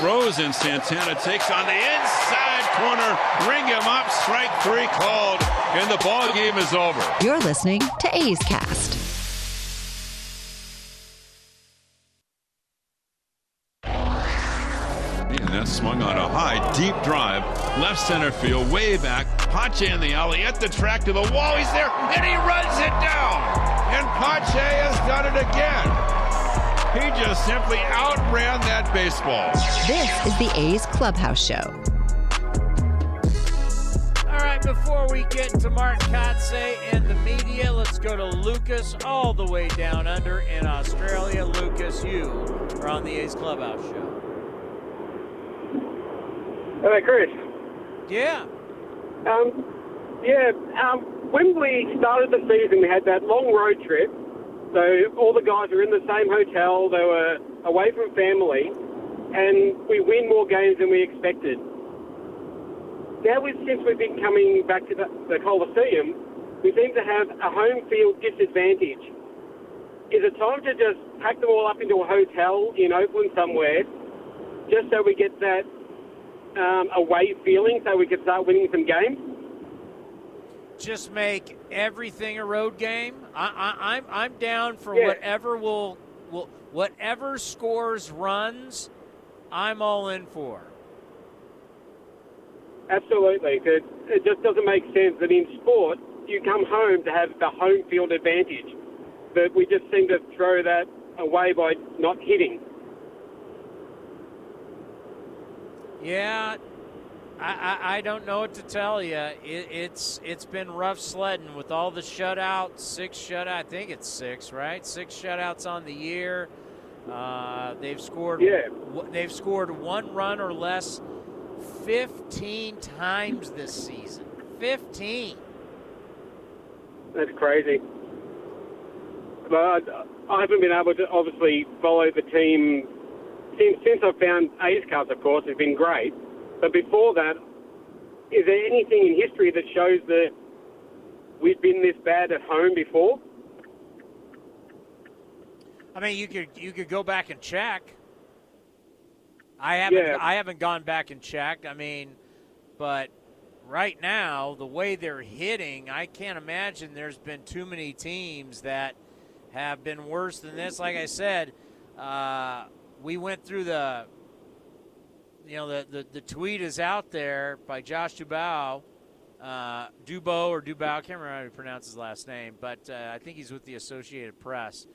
Throws and Santana takes on the inside corner. Ring him up. Strike three called, and the ball game is over. You're listening to A's Cast. And that swung on a high, deep drive, left center field, way back. Pache in the alley, at the track to the wall. He's there, and he runs it down. And Pache has done it again. He just simply outran that baseball. This is the A's Clubhouse Show. All right, before we get to Mark Kotsay and the media, let's go to Lucas all the way down under in Australia. Lucas, you are on the A's Clubhouse Show. Hey, Chris. Yeah. Um, yeah, um, Wembley started the season. We had that long road trip. So all the guys were in the same hotel, they were away from family, and we win more games than we expected. Now we've, since we've been coming back to the, the Coliseum, we seem to have a home field disadvantage. Is it time to just pack them all up into a hotel in Oakland somewhere, just so we get that um, away feeling so we can start winning some games? Just make everything a road game. I, I, I'm I'm down for yeah. whatever will will whatever scores runs. I'm all in for. Absolutely, it, it just doesn't make sense that in sport you come home to have the home field advantage, but we just seem to throw that away by not hitting. Yeah. I, I, I don't know what to tell you. It, it's it's been rough sledding with all the shutouts, six shutouts. I think it's six, right? Six shutouts on the year. Uh, they've scored. Yeah. W- they've scored one run or less fifteen times this season. fifteen. That's crazy. Well, I, I haven't been able to obviously follow the team since since I found A's Cast. Of course, it's been great. But before that, is there anything in history that shows that we've been this bad at home before? I mean, you could you could go back and check. I haven't yeah. I haven't gone back and checked. I mean, but right now, the way they're hitting, I can't imagine there's been too many teams that have been worse than this. Like I said, uh, we went through the. You know, the, the, the tweet is out there by Josh Dubow, uh, Dubow or Dubow, I can't remember how to pronounce his last name, but uh, I think he's with the Associated Press.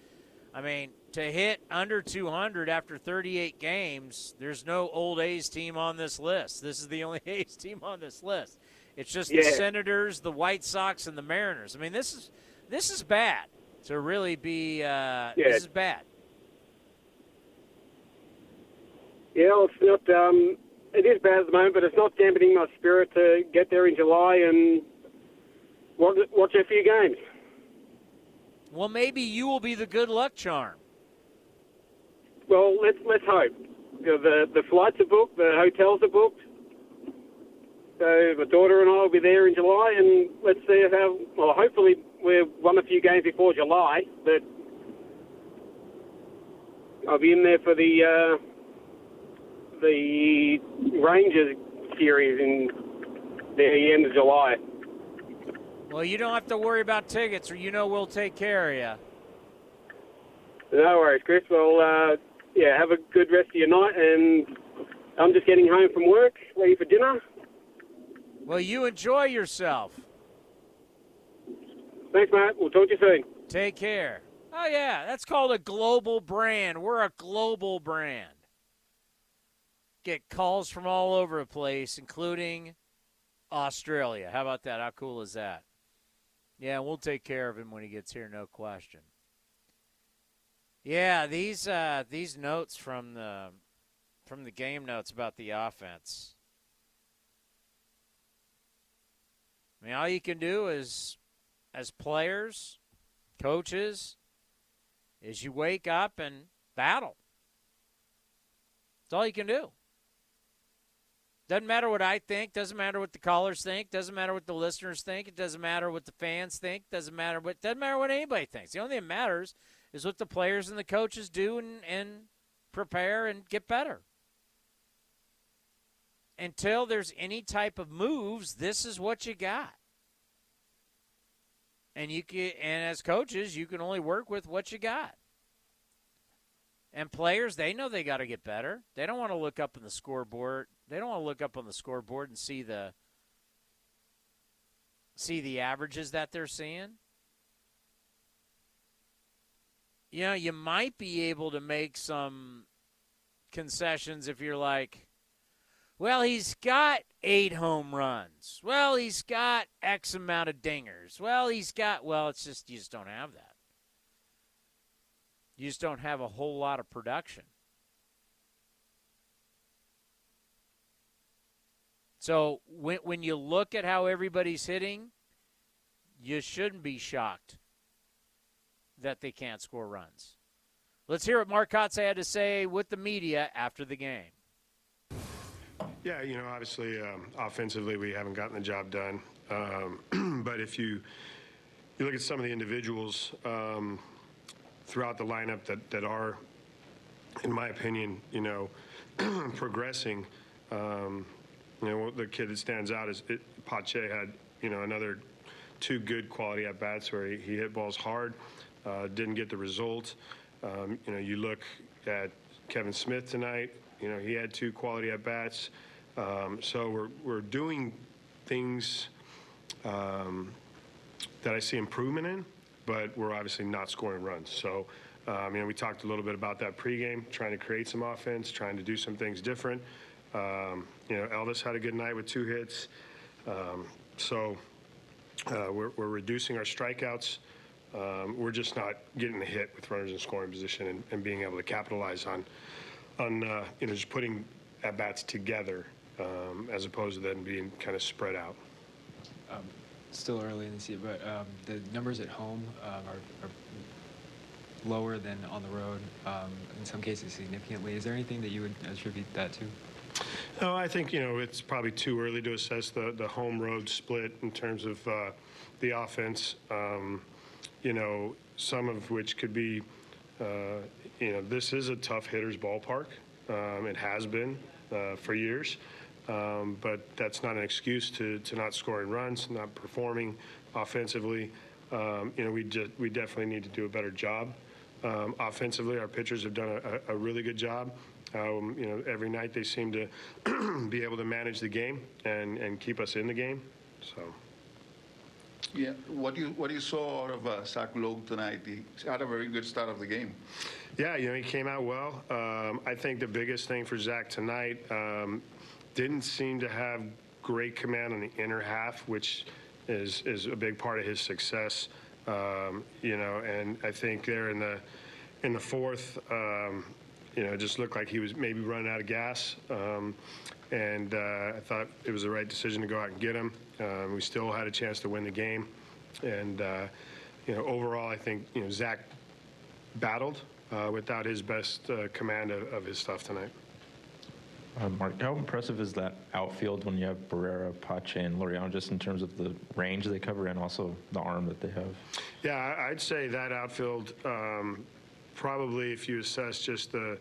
I mean, to hit under two hundred after thirty-eight games, there's no old A's team on this list. This is the only A's team on this list. It's just yeah. the Senators, the White Sox, and the Mariners. I mean, this is this is bad. to really be uh, yeah. this is bad. Yeah, well, it's not. Um, it is bad at the moment, but it's not dampening my spirit to get there in July and watch, watch a few games. Well, maybe you will be the good luck charm. Well, let's let's hope. You know, the the flights are booked, the hotels are booked. So my daughter and I will be there in July, and let's see how. Well, hopefully we've won a few games before July, but I'll be in there for the. Uh, the Rangers series in the end of July. Well, you don't have to worry about tickets, or you know we'll take care of you. No worries, Chris. Well, uh, yeah, have a good rest of your night, and I'm just getting home from work, ready for dinner. Well, you enjoy yourself. Thanks, Matt. We'll talk to you soon. Take care. Oh, yeah, that's called a global brand. We're a global brand. Get calls from all over the place, including Australia. How about that? How cool is that? Yeah, we'll take care of him when he gets here, no question. Yeah, these uh, these notes from the from the game notes about the offense. I mean, all you can do is, as players, coaches, is you wake up and battle. That's all you can do. Doesn't matter what I think. Doesn't matter what the callers think. Doesn't matter what the listeners think. It doesn't matter what the fans think. Doesn't matter what doesn't matter what anybody thinks. The only thing that matters is what the players and the coaches do and, and prepare and get better. Until there's any type of moves, this is what you got. And you can, and as coaches, you can only work with what you got. And players, they know they got to get better. They don't want to look up in the scoreboard. They don't want to look up on the scoreboard and see the see the averages that they're seeing. You know, you might be able to make some concessions if you're like, well, he's got eight home runs. Well, he's got X amount of dingers. Well, he's got, well, it's just you just don't have that. You just don't have a whole lot of production. So when when you look at how everybody's hitting, you shouldn't be shocked that they can't score runs. Let's hear what Mark Kotsay had to say with the media after the game. Yeah, you know, obviously, um, offensively, we haven't gotten the job done. Um, but if you you look at some of the individuals um, – throughout the lineup that, that are, in my opinion, you know, progressing. Um, you know, the kid that stands out is it, Pache had, you know, another two good quality at-bats where he, he hit balls hard, uh, didn't get the result. Um, you know, you look at Kevin Smith tonight, you know, he had two quality at-bats. Um, so we're, we're doing things um, that I see improvement in. But we're obviously not scoring runs. So, um, you know, we talked a little bit about that pregame, trying to create some offense, trying to do some things different. Um, you know, Elvis had a good night with two hits. Um, so uh, we're, we're reducing our strikeouts. Um, we're just not getting the hit with runners in scoring position and, and being able to capitalize on, on uh, you know, just putting at-bats together um, as opposed to them being kind of spread out. Um. Still early in the season, but um, the numbers at home um, are, are lower than on the road, um, in some cases significantly. Is there anything that you would attribute that to? No, I think, you know, it's probably too early to assess the, the home-road split in terms of uh, the offense, um, you know, some of which could be, uh, you know, this is a tough hitter's ballpark. Um, it has been uh, for years. Um, but that's not an excuse to, to not scoring runs, not performing offensively. Um, you know, we just, we definitely need to do a better job. Um, offensively, our pitchers have done a, a really good job. Um, you know, every night they seem to be able to manage the game and, and keep us in the game. So. Yeah, what you what you saw out of uh, Zach Logue tonight? He had a very good start of the game. Yeah, you know, he came out well. Um, I think the biggest thing for Zach tonight. Um, Didn't seem to have great command on the inner half, which is, is a big part of his success. um, you know, and I think there in the in the fourth, um, you know, it just looked like he was maybe running out of gas, um, and uh, I thought it was the right decision to go out and get him. Um, we still had a chance to win the game, and uh, you know, overall, I think you know Zach battled uh, without his best uh, command of, of his stuff tonight. Uh, Mark, how impressive is that outfield when you have Barrera, Pache, and Loriano, just in terms of the range they cover and also the arm that they have? Yeah, I'd say that outfield, um, probably if you assess just the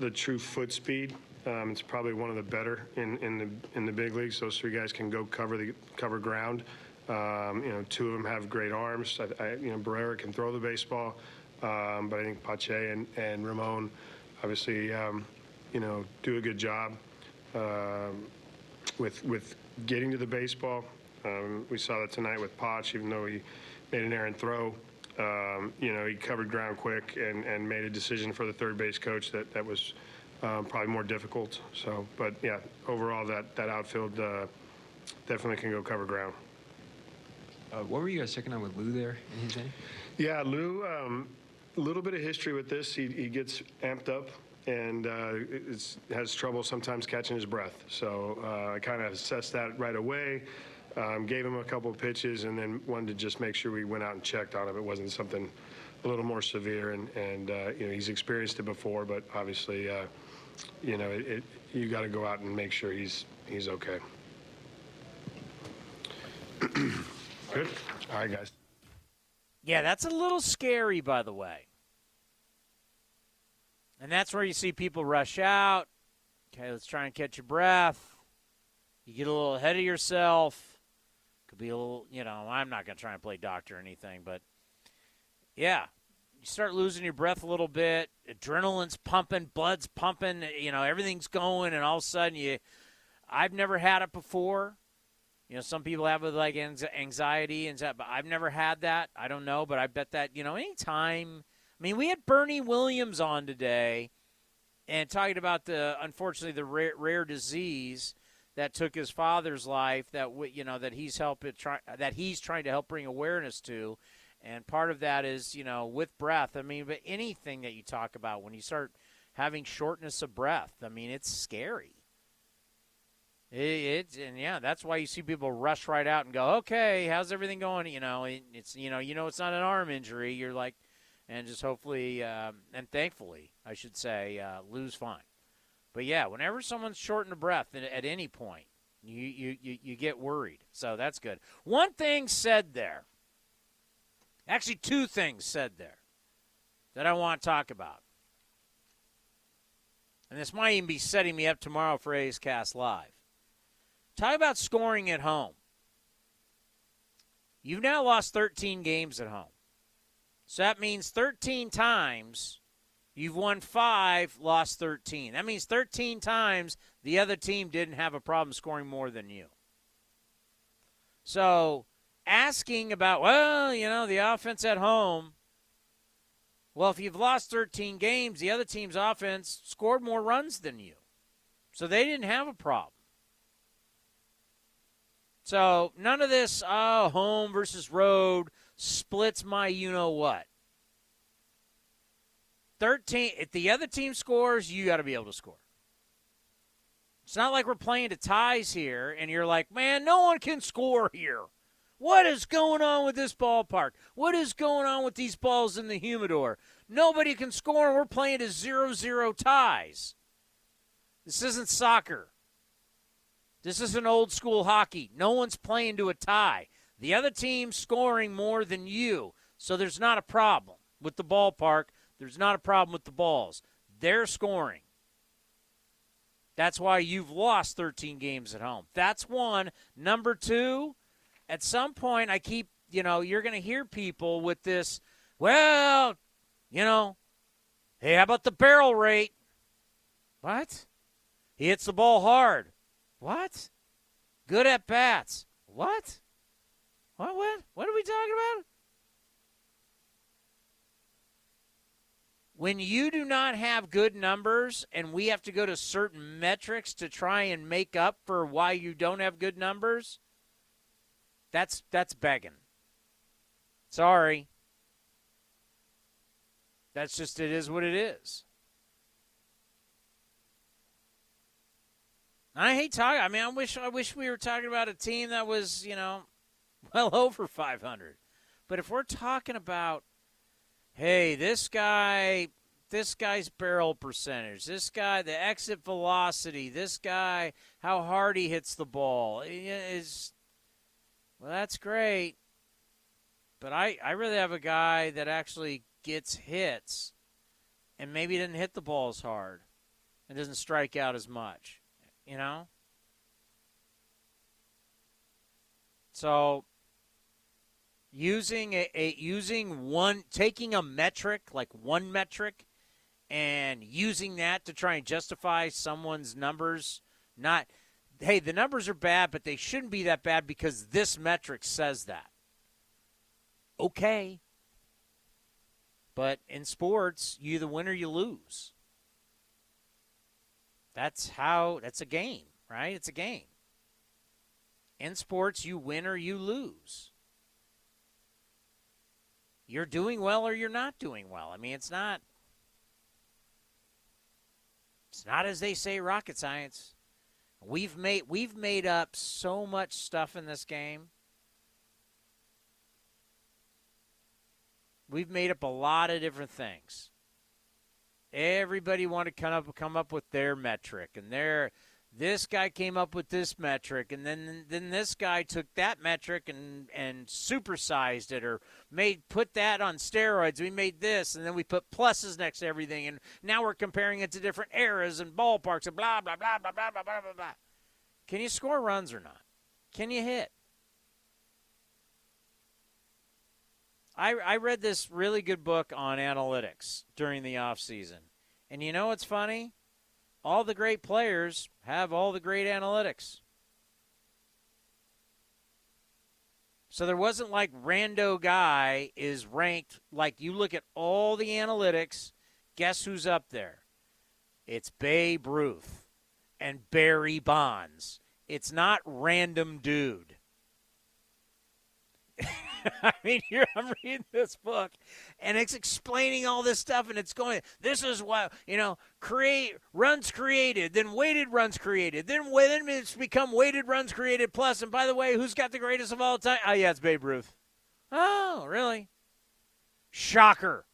the true foot speed, um, it's probably one of the better in, in the in the big leagues. Those three guys can go cover the cover ground. Um, you know, two of them have great arms. I, I, you know, Barrera can throw the baseball, um, but I think Pache and, and Ramon, obviously. Um, you know, do a good job um, with with getting to the baseball. Um, we saw that tonight with Potch, even though he made an errant throw. Um, you know, he covered ground quick and, and made a decision for the third base coach that, that was um, probably more difficult. So, but, yeah, overall that, that outfield uh, definitely can go cover ground. Uh, what were you guys checking on with Lou there in his inning? Yeah, Lou, a um, little bit of history with this. He, he gets amped up. And uh, it's, has trouble sometimes catching his breath. So uh, I kind of assessed that right away, um, gave him a couple of pitches, and then wanted to just make sure we went out and checked on him. It wasn't something a little more severe, and, and uh, you know, he's experienced it before, but obviously, uh, you know, it, it, you got to go out and make sure he's he's okay. Good. All right, guys. Yeah, that's a little scary, by the way. And that's where you see people rush out. Okay, let's try and catch your breath. You get a little ahead of yourself. Could be a little, you know, I'm not going to try and play doctor or anything, but, yeah, you start losing your breath a little bit. Adrenaline's pumping, blood's pumping, you know, everything's going, and all of a sudden you – I've never had it before. You know, some people have, with like, anxiety and stuff, but I've never had that. I don't know, but I bet that, you know, any time – I mean, we had Bernie Williams on today and talking about, the unfortunately, the rare, rare disease that took his father's life that, you know, that he's helped try, that he's trying to help bring awareness to. And part of that is, you know, with breath. I mean, but anything that you talk about when you start having shortness of breath, I mean, it's scary. It, it and yeah, that's why you see people rush right out and go, okay, how's everything going? You know, it, it's, you know, you know, it's not an arm injury. You're like, and just hopefully, um, and thankfully, I should say, uh, Lou's fine. But, yeah, whenever someone's short of breath at, at any point, you, you, you, you get worried. So that's good. One thing said there, actually two things said there that I want to talk about. And this might even be setting me up tomorrow for A's Cast Live. Talk about scoring at home. You've now lost thirteen games at home. So that means thirteen times you've won five, lost thirteen. That means thirteen times the other team didn't have a problem scoring more than you. So asking about, well, you know, the offense at home. Well, if you've lost thirteen games, the other team's offense scored more runs than you. So they didn't have a problem. So none of this, oh, home versus road splits my you-know-what. thirteen, if the other team scores, you got to be able to score. It's not like we're playing to ties here, and you're like, man, no one can score here. What is going on with this ballpark? What is going on with these balls in the humidor? Nobody can score, and we're playing to zero zero ties. This isn't soccer. This isn't old-school hockey. No one's playing to a tie. The other team's scoring more than you, so there's not a problem with the ballpark. There's not a problem with the balls. They're scoring. That's why you've lost thirteen games at home. That's one. Number two, at some point I keep, you know, you're going to hear people with this, well, you know, hey, how about the barrel rate? What? He hits the ball hard. What? Good at bats. What? What, what? What are we talking about? When you do not have good numbers and we have to go to certain metrics to try and make up for why you don't have good numbers, that's that's begging. Sorry. That's just, it is what it is. I hate talking. I mean, I wish I wish we were talking about a team that was, you know, well over five hundred. But if we're talking about, hey, this guy, this guy's barrel percentage, this guy, the exit velocity, this guy, how hard he hits the ball, is, well, that's great. But I, I really have a guy that actually gets hits and maybe didn't hit the ball as hard and doesn't strike out as much. You know? So using a, a using one taking a metric, like one metric, and using that to try and justify someone's numbers, not, hey, the numbers are bad, but they shouldn't be that bad because this metric says that. Okay. But in sports, you either win or you lose. That's how, that's a game, right? It's a game. In sports, you win or you lose. You're doing well or you're not doing well. I mean, it's not, it's not, as they say, rocket science. We've made, we've made up so much stuff in this game. We've made up a lot of different things. Everybody wanted to come up, come up with their metric, and their, this guy came up with this metric, and then then this guy took that metric and, and supersized it, or made put that on steroids. We made this, and then we put pluses next to everything, and now we're comparing it to different eras and ballparks and blah, blah, blah, blah, blah, blah, blah, blah, blah. Can you score runs or not? Can you hit? I, I read this really good book on analytics during the offseason. And you know what's funny? All the great players have all the great analytics. So there wasn't like rando guy is ranked. Like you look at all the analytics, guess who's up there? It's Babe Ruth and Barry Bonds. It's not random dude. I mean, here I'm reading this book, and it's explaining all this stuff, and it's going, this is why, you know, create runs created, then weighted runs created, then, then it's become weighted runs created plus, and by the way, who's got the greatest of all time? Oh, yeah, it's Babe Ruth. Oh, really? Shocker.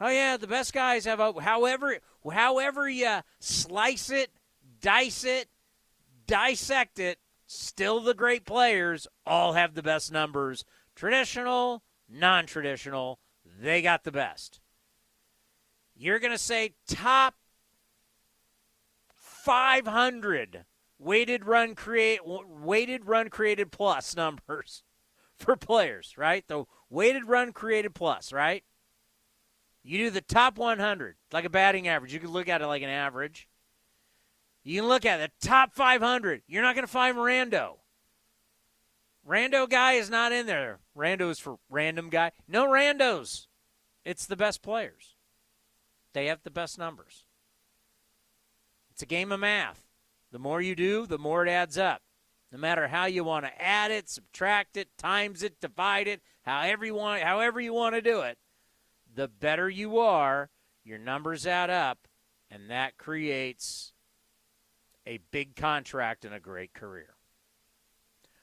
Oh, yeah, the best guys have, a, however, however you slice it, dice it, dissect it, still the great players all have the best numbers. Traditional, non-traditional, they got the best. You're going to say top five hundred weighted run create weighted run created plus numbers for players, right? The weighted run created plus, right? You do the top one hundred, like a batting average. You can look at it like an average. You can look at it, the top five hundred. You're not going to find rando. Rando guy is not in there. Rando is for random guy. No randos. It's the best players. They have the best numbers. It's a game of math. The more you do, the more it adds up. No matter how you want to add it, subtract it, times it, divide it, however you want, however you want to do it, the better you are, your numbers add up, and that creates a big contract and a great career.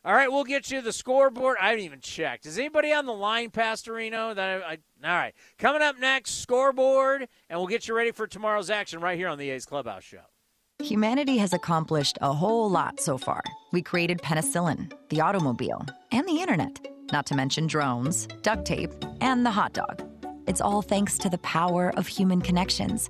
All right, we'll get you the scoreboard. I haven't even checked. Is anybody on the line, Pastorino? That I, I, all right. Coming up next, scoreboard, and we'll get you ready for tomorrow's action right here on the A's Clubhouse Show. Humanity has accomplished a whole lot so far. We created penicillin, the automobile, and the internet, not to mention drones, duct tape, and the hot dog. It's all thanks to the power of human connections.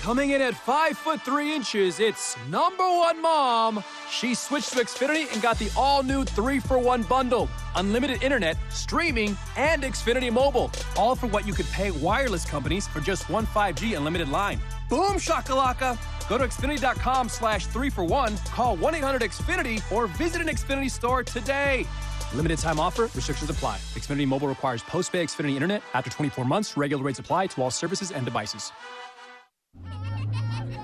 Coming in at five foot three inches, it's number one mom. She switched to Xfinity and got the all-new three for one bundle. Unlimited internet, streaming, and Xfinity Mobile. All for what you could pay wireless companies for just one five G unlimited line. Boom shakalaka! Go to Xfinity.com slash three for one, call one eight hundred X finity, or visit an Xfinity store today. Limited time offer, restrictions apply. Xfinity Mobile requires post-pay Xfinity Internet. After twenty-four months, regular rates apply to all services and devices.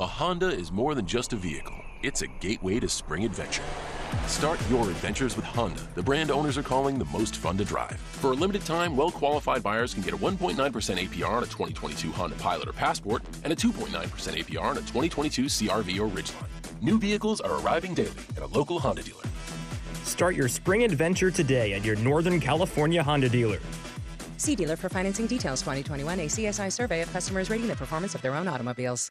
A Honda is more than just a vehicle. It's a gateway to spring adventure. Start your adventures with Honda, the brand owners are calling the most fun to drive. For a limited time, well-qualified buyers can get a one point nine percent A P R on a twenty twenty-two Honda Pilot or Passport and a two point nine percent A P R on a twenty twenty-two C R V or Ridgeline. New vehicles are arriving daily at a local Honda dealer. Start your spring adventure today at your Northern California Honda dealer. See dealer for financing details. twenty twenty-one A C S I survey of customers rating the performance of their own automobiles.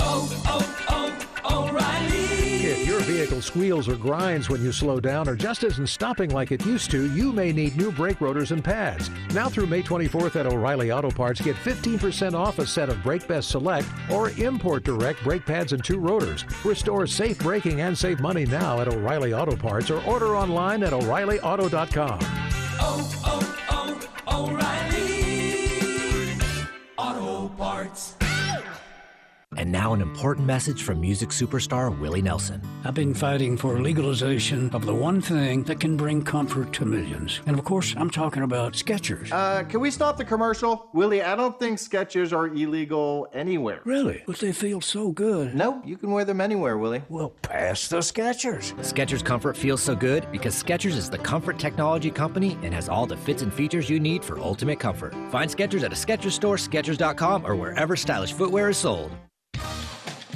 Oh, oh, oh, O'Reilly! If your vehicle squeals or grinds when you slow down or just isn't stopping like it used to, you may need new brake rotors and pads. Now through May twenty-fourth at O'Reilly Auto Parts, get fifteen percent off a set of Brake Best Select or Import Direct brake pads and two rotors. Restore safe braking and save money now at O'Reilly Auto Parts, or order online at O'Reilly Auto dot com. Oh, oh, oh, O'Reilly Auto Parts. And now an important message from music superstar Willie Nelson. I've been fighting for legalization of the one thing that can bring comfort to millions. And of course, I'm talking about Skechers. Uh, can we stop the commercial? Willie, I don't think Skechers are illegal anywhere. Really? But they feel so good. Nope, you can wear them anywhere, Willie. Well, pass the Skechers. Skechers Comfort feels so good because Skechers is the comfort technology company and has all the fits and features you need for ultimate comfort. Find Skechers at a Skechers store, Skechers dot com, or wherever stylish footwear is sold.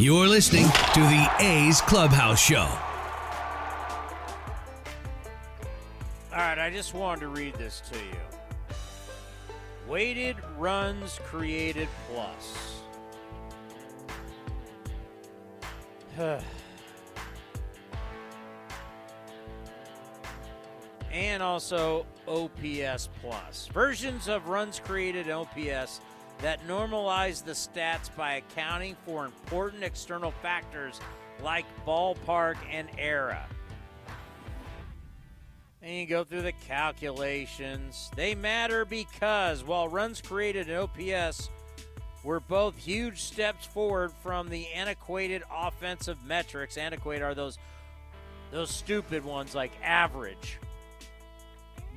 You're listening to the A's Clubhouse Show. All right, I just wanted to read this to you. Weighted runs created plus. And also O P S plus. Versions of runs created and O P S that normalize the stats by accounting for important external factors like ballpark and era. And you go through the calculations. They matter because while runs created and O P S were both huge steps forward from the antiquated offensive metrics. Antiquated are those, those stupid ones like average.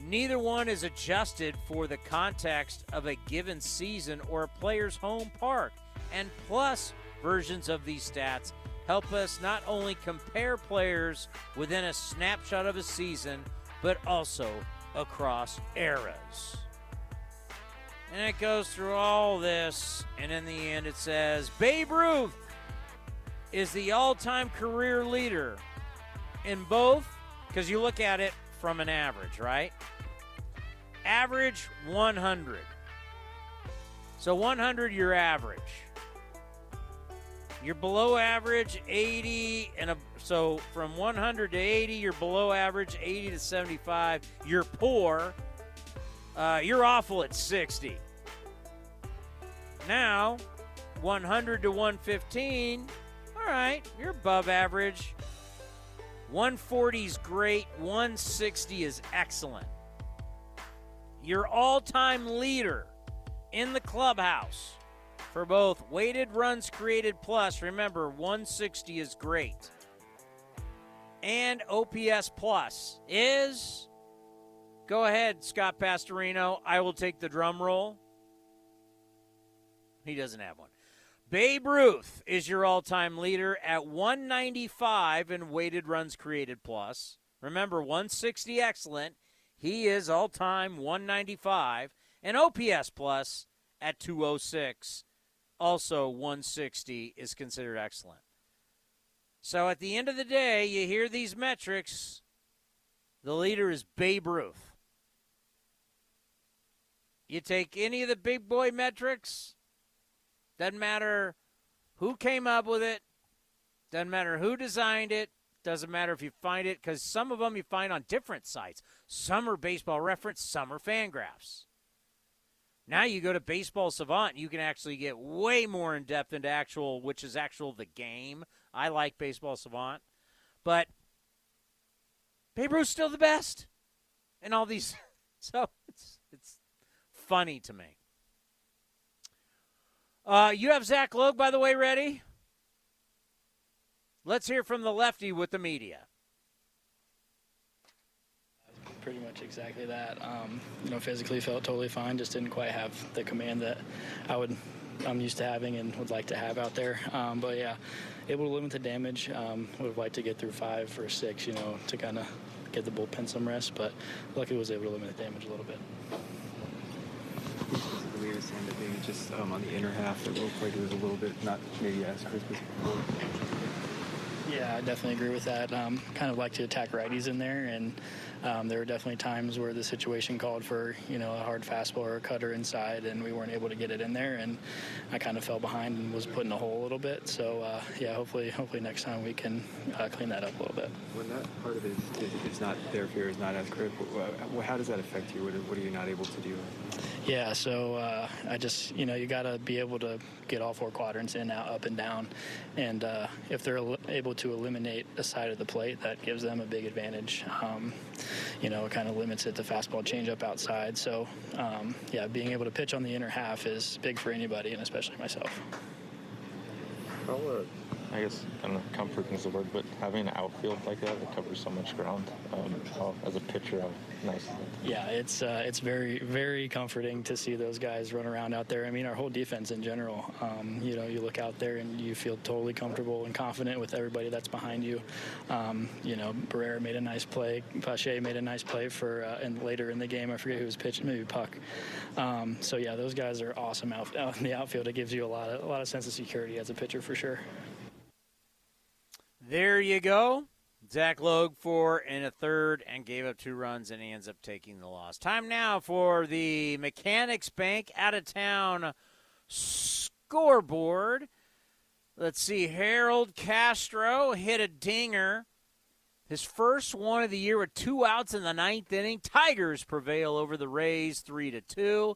Neither one is adjusted for the context of a given season or a player's home park. And plus, versions of these stats help us not only compare players within a snapshot of a season, but also across eras. And it goes through all this, and in the end it says, Babe Ruth is the all-time career leader in both, because you look at it from an average, right? Average one hundred. So one hundred, you're average. You're below average, eighty, and a, so from one hundred to eighty, you're below average, eighty to seventy-five, you're poor, uh, you're awful at sixty. Now, one hundred to one fifteen, all right, you're above average. one forty is great, one sixty is excellent. Your all-time leader in the clubhouse for both weighted runs created plus, remember, one sixty is great, and O P S plus is, go ahead, Scott Pastorino, I will take the drum roll. He doesn't have one. Babe Ruth is your all-time leader at one ninety-five in weighted runs created plus. Remember, one sixty excellent. He is all-time one ninety-five, and O P S plus at two oh six. Also, one sixty is considered excellent. So at the end of the day, you hear these metrics, the leader is Babe Ruth. You take any of the big boy metrics, doesn't matter who came up with it, doesn't matter who designed it, doesn't matter if you find it, because some of them you find on different sites. Some are Baseball Reference, some are Fangraphs. Now you go to Baseball Savant, you can actually get way more in depth into actual, which is actual the game. I like Baseball Savant, but Babe Ruth's still the best, and all these. So it's it's funny to me. Uh, you have Zach Logue, by the way, ready? Let's hear from the lefty with the media. Pretty much exactly that. Um, you know, physically felt totally fine. Just didn't quite have the command that I would, I'm used to having and would like to have out there. Um, but yeah, able to limit the damage. Um, would have liked to get through five or six, you know, to kind of get the bullpen some rest. But luckily was able to limit the damage a little bit. This is the weirdest hand of being just um, on the inner half. It looked like it was a little bit not maybe as crisp as before. Yeah, I definitely agree with that. Um, kind of like to attack righties in there, and um, there were definitely times where the situation called for, you know, a hard fastball or a cutter inside, and we weren't able to get it in there, and I kind of fell behind and was put in a hole a little bit. So, uh, yeah, hopefully hopefully next time we can uh, clean that up a little bit. When that part of it is, is not there for you, is not as critical, how does that affect you? What are, what are you not able to do? Yeah, so uh, I just, you know, you got to be able to get all four quadrants in, out, up, and down, and uh, if they're able to to eliminate a side of the plate, that gives them a big advantage. Um, you know, it kind of limits it to fastball changeup outside. So, um, yeah, being able to pitch on the inner half is big for anybody, and especially myself. Well, uh, I guess, I don't know, comfort is the word, but having an outfield like that that covers so much ground, um, as a pitcher, how nice is it? Yeah, it's, uh, it's very, very comforting to see those guys run around out there. I mean, our whole defense in general, um, you know, you look out there and you feel totally comfortable and confident with everybody that's behind you. Um, you know, Barrera made a nice play. Pache made a nice play for, uh, and later in the game, I forget who was pitching, maybe Puck. Um, so, yeah, those guys are awesome out, out in the outfield. It gives you a lot of, a lot of sense of security as a pitcher, for sure. There you go. Zach Logue, four and a third, and gave up two runs, and he ends up taking the loss. Time now for the Mechanics Bank out-of-town scoreboard. Let's see. Harold Castro hit a dinger. His first one of the year with two outs in the ninth inning. Tigers prevail over the Rays, three to two.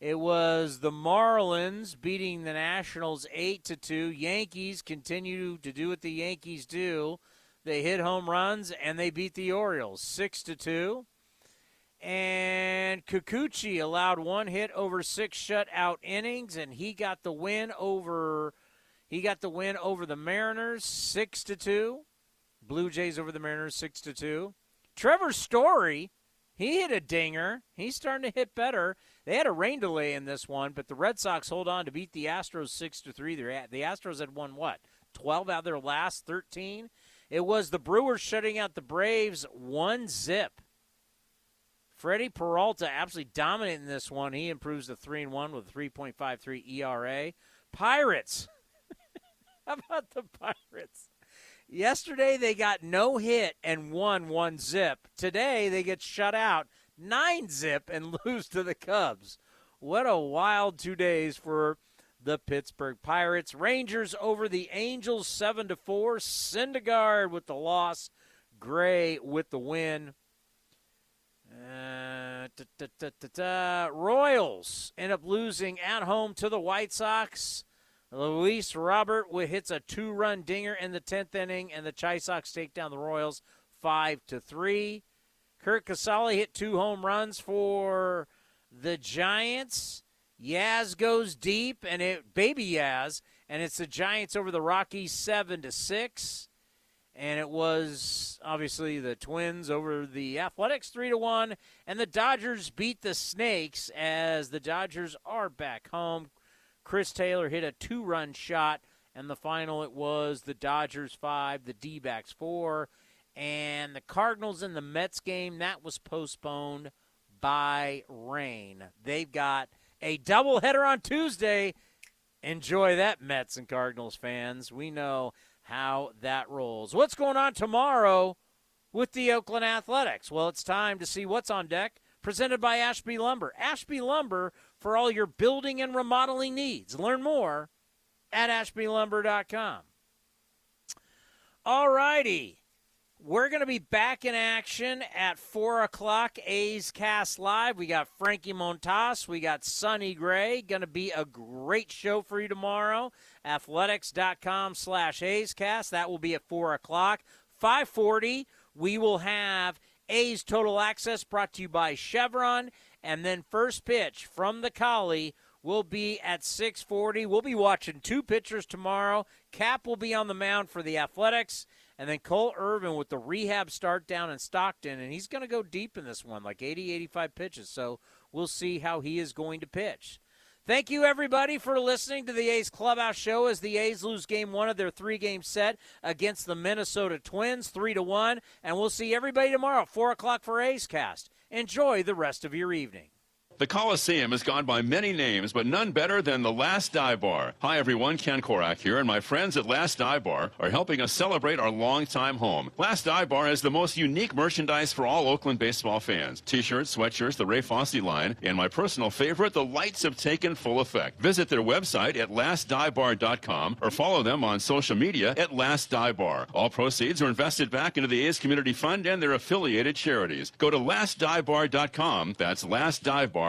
It was the Marlins beating the Nationals eight to two. Yankees continue to do what the Yankees do. They hit home runs, and they beat the Orioles six to two. And Kikuchi allowed one hit over six shutout innings, and he got the win over he got the win over the Mariners six to two. Blue Jays over the Mariners six to two. Trevor Story, he hit a dinger. He's starting to hit better. They had a rain delay in this one, but the Red Sox hold on to beat the Astros six to three. The Astros had won what? twelve out of their last thirteen. It was the Brewers shutting out the Braves one zip. Freddie Peralta absolutely dominant in this one. He improves to three and one with a three point five three E R A. Pirates. How about the Pirates? Yesterday they got no hit and won one zip. Today they get shut out nine zip and lose to the Cubs. What a wild two days for the Pittsburgh Pirates. Rangers over the Angels seven to four. Syndergaard with the loss. Gray with the win. Uh, da, da, da, da, da. Royals end up losing at home to the White Sox. Luis Robert hits a two-run dinger in the tenth inning, and the Chi Sox take down the Royals five to three. Kurt Casale hit two home runs for the Giants. Yaz goes deep, and it baby Yaz, and it's the Giants over the Rockies seven to six. And it was, obviously, the Twins over the Athletics three to one. And the Dodgers beat the Snakes as the Dodgers are back home. Chris Taylor hit a two-run shot. And the final, it was the Dodgers five, the D-backs four. And the Cardinals in the Mets game, that was postponed by rain. They've got a doubleheader on Tuesday. Enjoy that, Mets and Cardinals fans. We know how that rolls. What's going on tomorrow with the Oakland Athletics? Well, it's time to see what's on deck, presented by Ashby Lumber. Ashby Lumber for all your building and remodeling needs. Learn more at ashby lumber dot com. All righty. We're going to be back in action at four o'clock, A's Cast Live. We got Frankie Montas. We got Sunny Gray. Going to be a great show for you tomorrow. Athletics.com slash A's Cast. That will be at four o'clock. five forty, we will have A's Total Access brought to you by Chevron. And then first pitch from the Collie will be at six forty. We'll be watching two pitchers tomorrow. Cap will be on the mound for the Athletics. And then Cole Irvin with the rehab start down in Stockton, and he's going to go deep in this one, like eighty, eighty-five pitches. So we'll see how he is going to pitch. Thank you, everybody, for listening to the A's Clubhouse Show as the A's lose game one of their three-game set against the Minnesota Twins, three to one. And we'll see everybody tomorrow, four o'clock for A's Cast. Enjoy the rest of your evening. The Coliseum has gone by many names, but none better than the Last Dive Bar. Hi, everyone. Ken Korak here, and my friends at Last Dive Bar are helping us celebrate our longtime home. Last Dive Bar has the most unique merchandise for all Oakland baseball fans. T-shirts, sweatshirts, the Ray Fosse line, and my personal favorite, the lights have taken full effect. Visit their website at last dive bar dot com or follow them on social media at Last Dive Bar. All proceeds are invested back into the A's Community Fund and their affiliated charities. Go to last dive bar dot com. That's Last Dive Bar.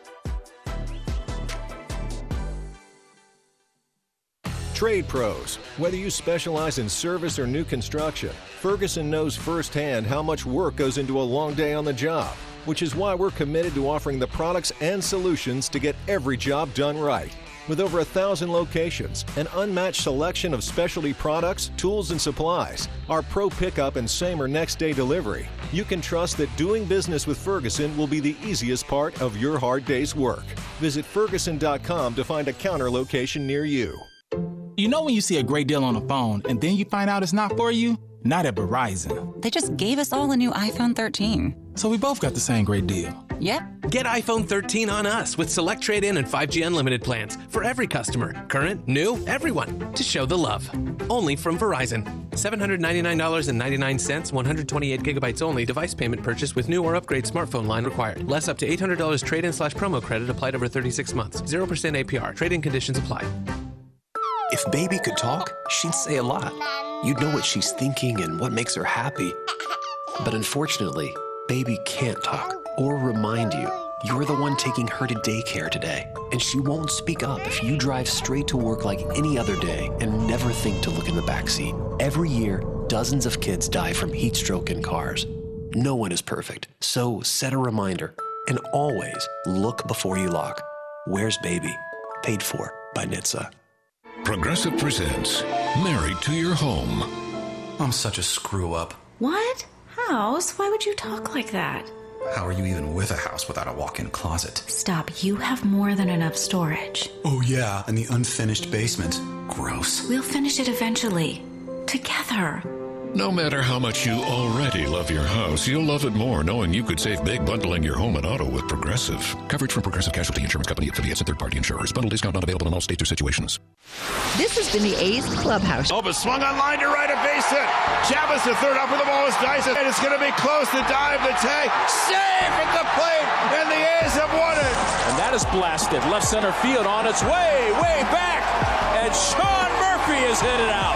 Trade pros. Whether you specialize in service or new construction, Ferguson knows firsthand how much work goes into a long day on the job, which is why we're committed to offering the products and solutions to get every job done right. With over a thousand locations, an unmatched selection of specialty products, tools, and supplies, our pro pickup and same or next day delivery, you can trust that doing business with Ferguson will be the easiest part of your hard day's work. Visit ferguson dot com to find a counter location near you. You know when you see a great deal on the phone and then you find out it's not for you? not at Verizon. They just gave us all a new iPhone thirteen. So we both got the same great deal. Yep. Get iPhone thirteen on us with select trade-in and five G unlimited plans for every customer, current, new, everyone, to show the love. Only from Verizon. seven hundred ninety-nine dollars and ninety-nine cents, one hundred twenty-eight gigabytes only, device payment purchase with new or upgrade smartphone line required. Less up to eight hundred dollars trade-in slash promo credit applied over thirty-six months. zero percent A P R. Trade-in conditions apply. If baby could talk, she'd say a lot. You'd know what she's thinking and what makes her happy. But unfortunately, baby can't talk or remind you. You're the one taking her to daycare today, and she won't speak up if you drive straight to work like any other day and never think to look in the backseat. Every year, dozens of kids die from heat stroke in cars. No one is perfect, so set a reminder. And always look before you lock. Where's Baby? Paid for by N H T S A. Progressive presents Married to Your Home. I'm such a screw-up. What? House? Why would you talk like that? How are you even with a house without a walk-in closet? Stop. You have more than enough storage. Oh, yeah, and the unfinished basement. Gross. We'll finish it eventually. Together. No matter how much you already love your house, you'll love it more knowing you could save big bundling your home and auto with Progressive. Coverage from Progressive Casualty Insurance Company, affiliates, and third-party insurers. Bundle discount not available in all states or situations. This has been the A's Clubhouse. Oba swung on line to right, a base hit. Chavez to third, up with the ball is Dyson. And it's going to be close, to dive, the tag, safe at the plate, and the A's have won it. And that is blasted. Left center field on its way, way back. And Sean Murphy has hit it out.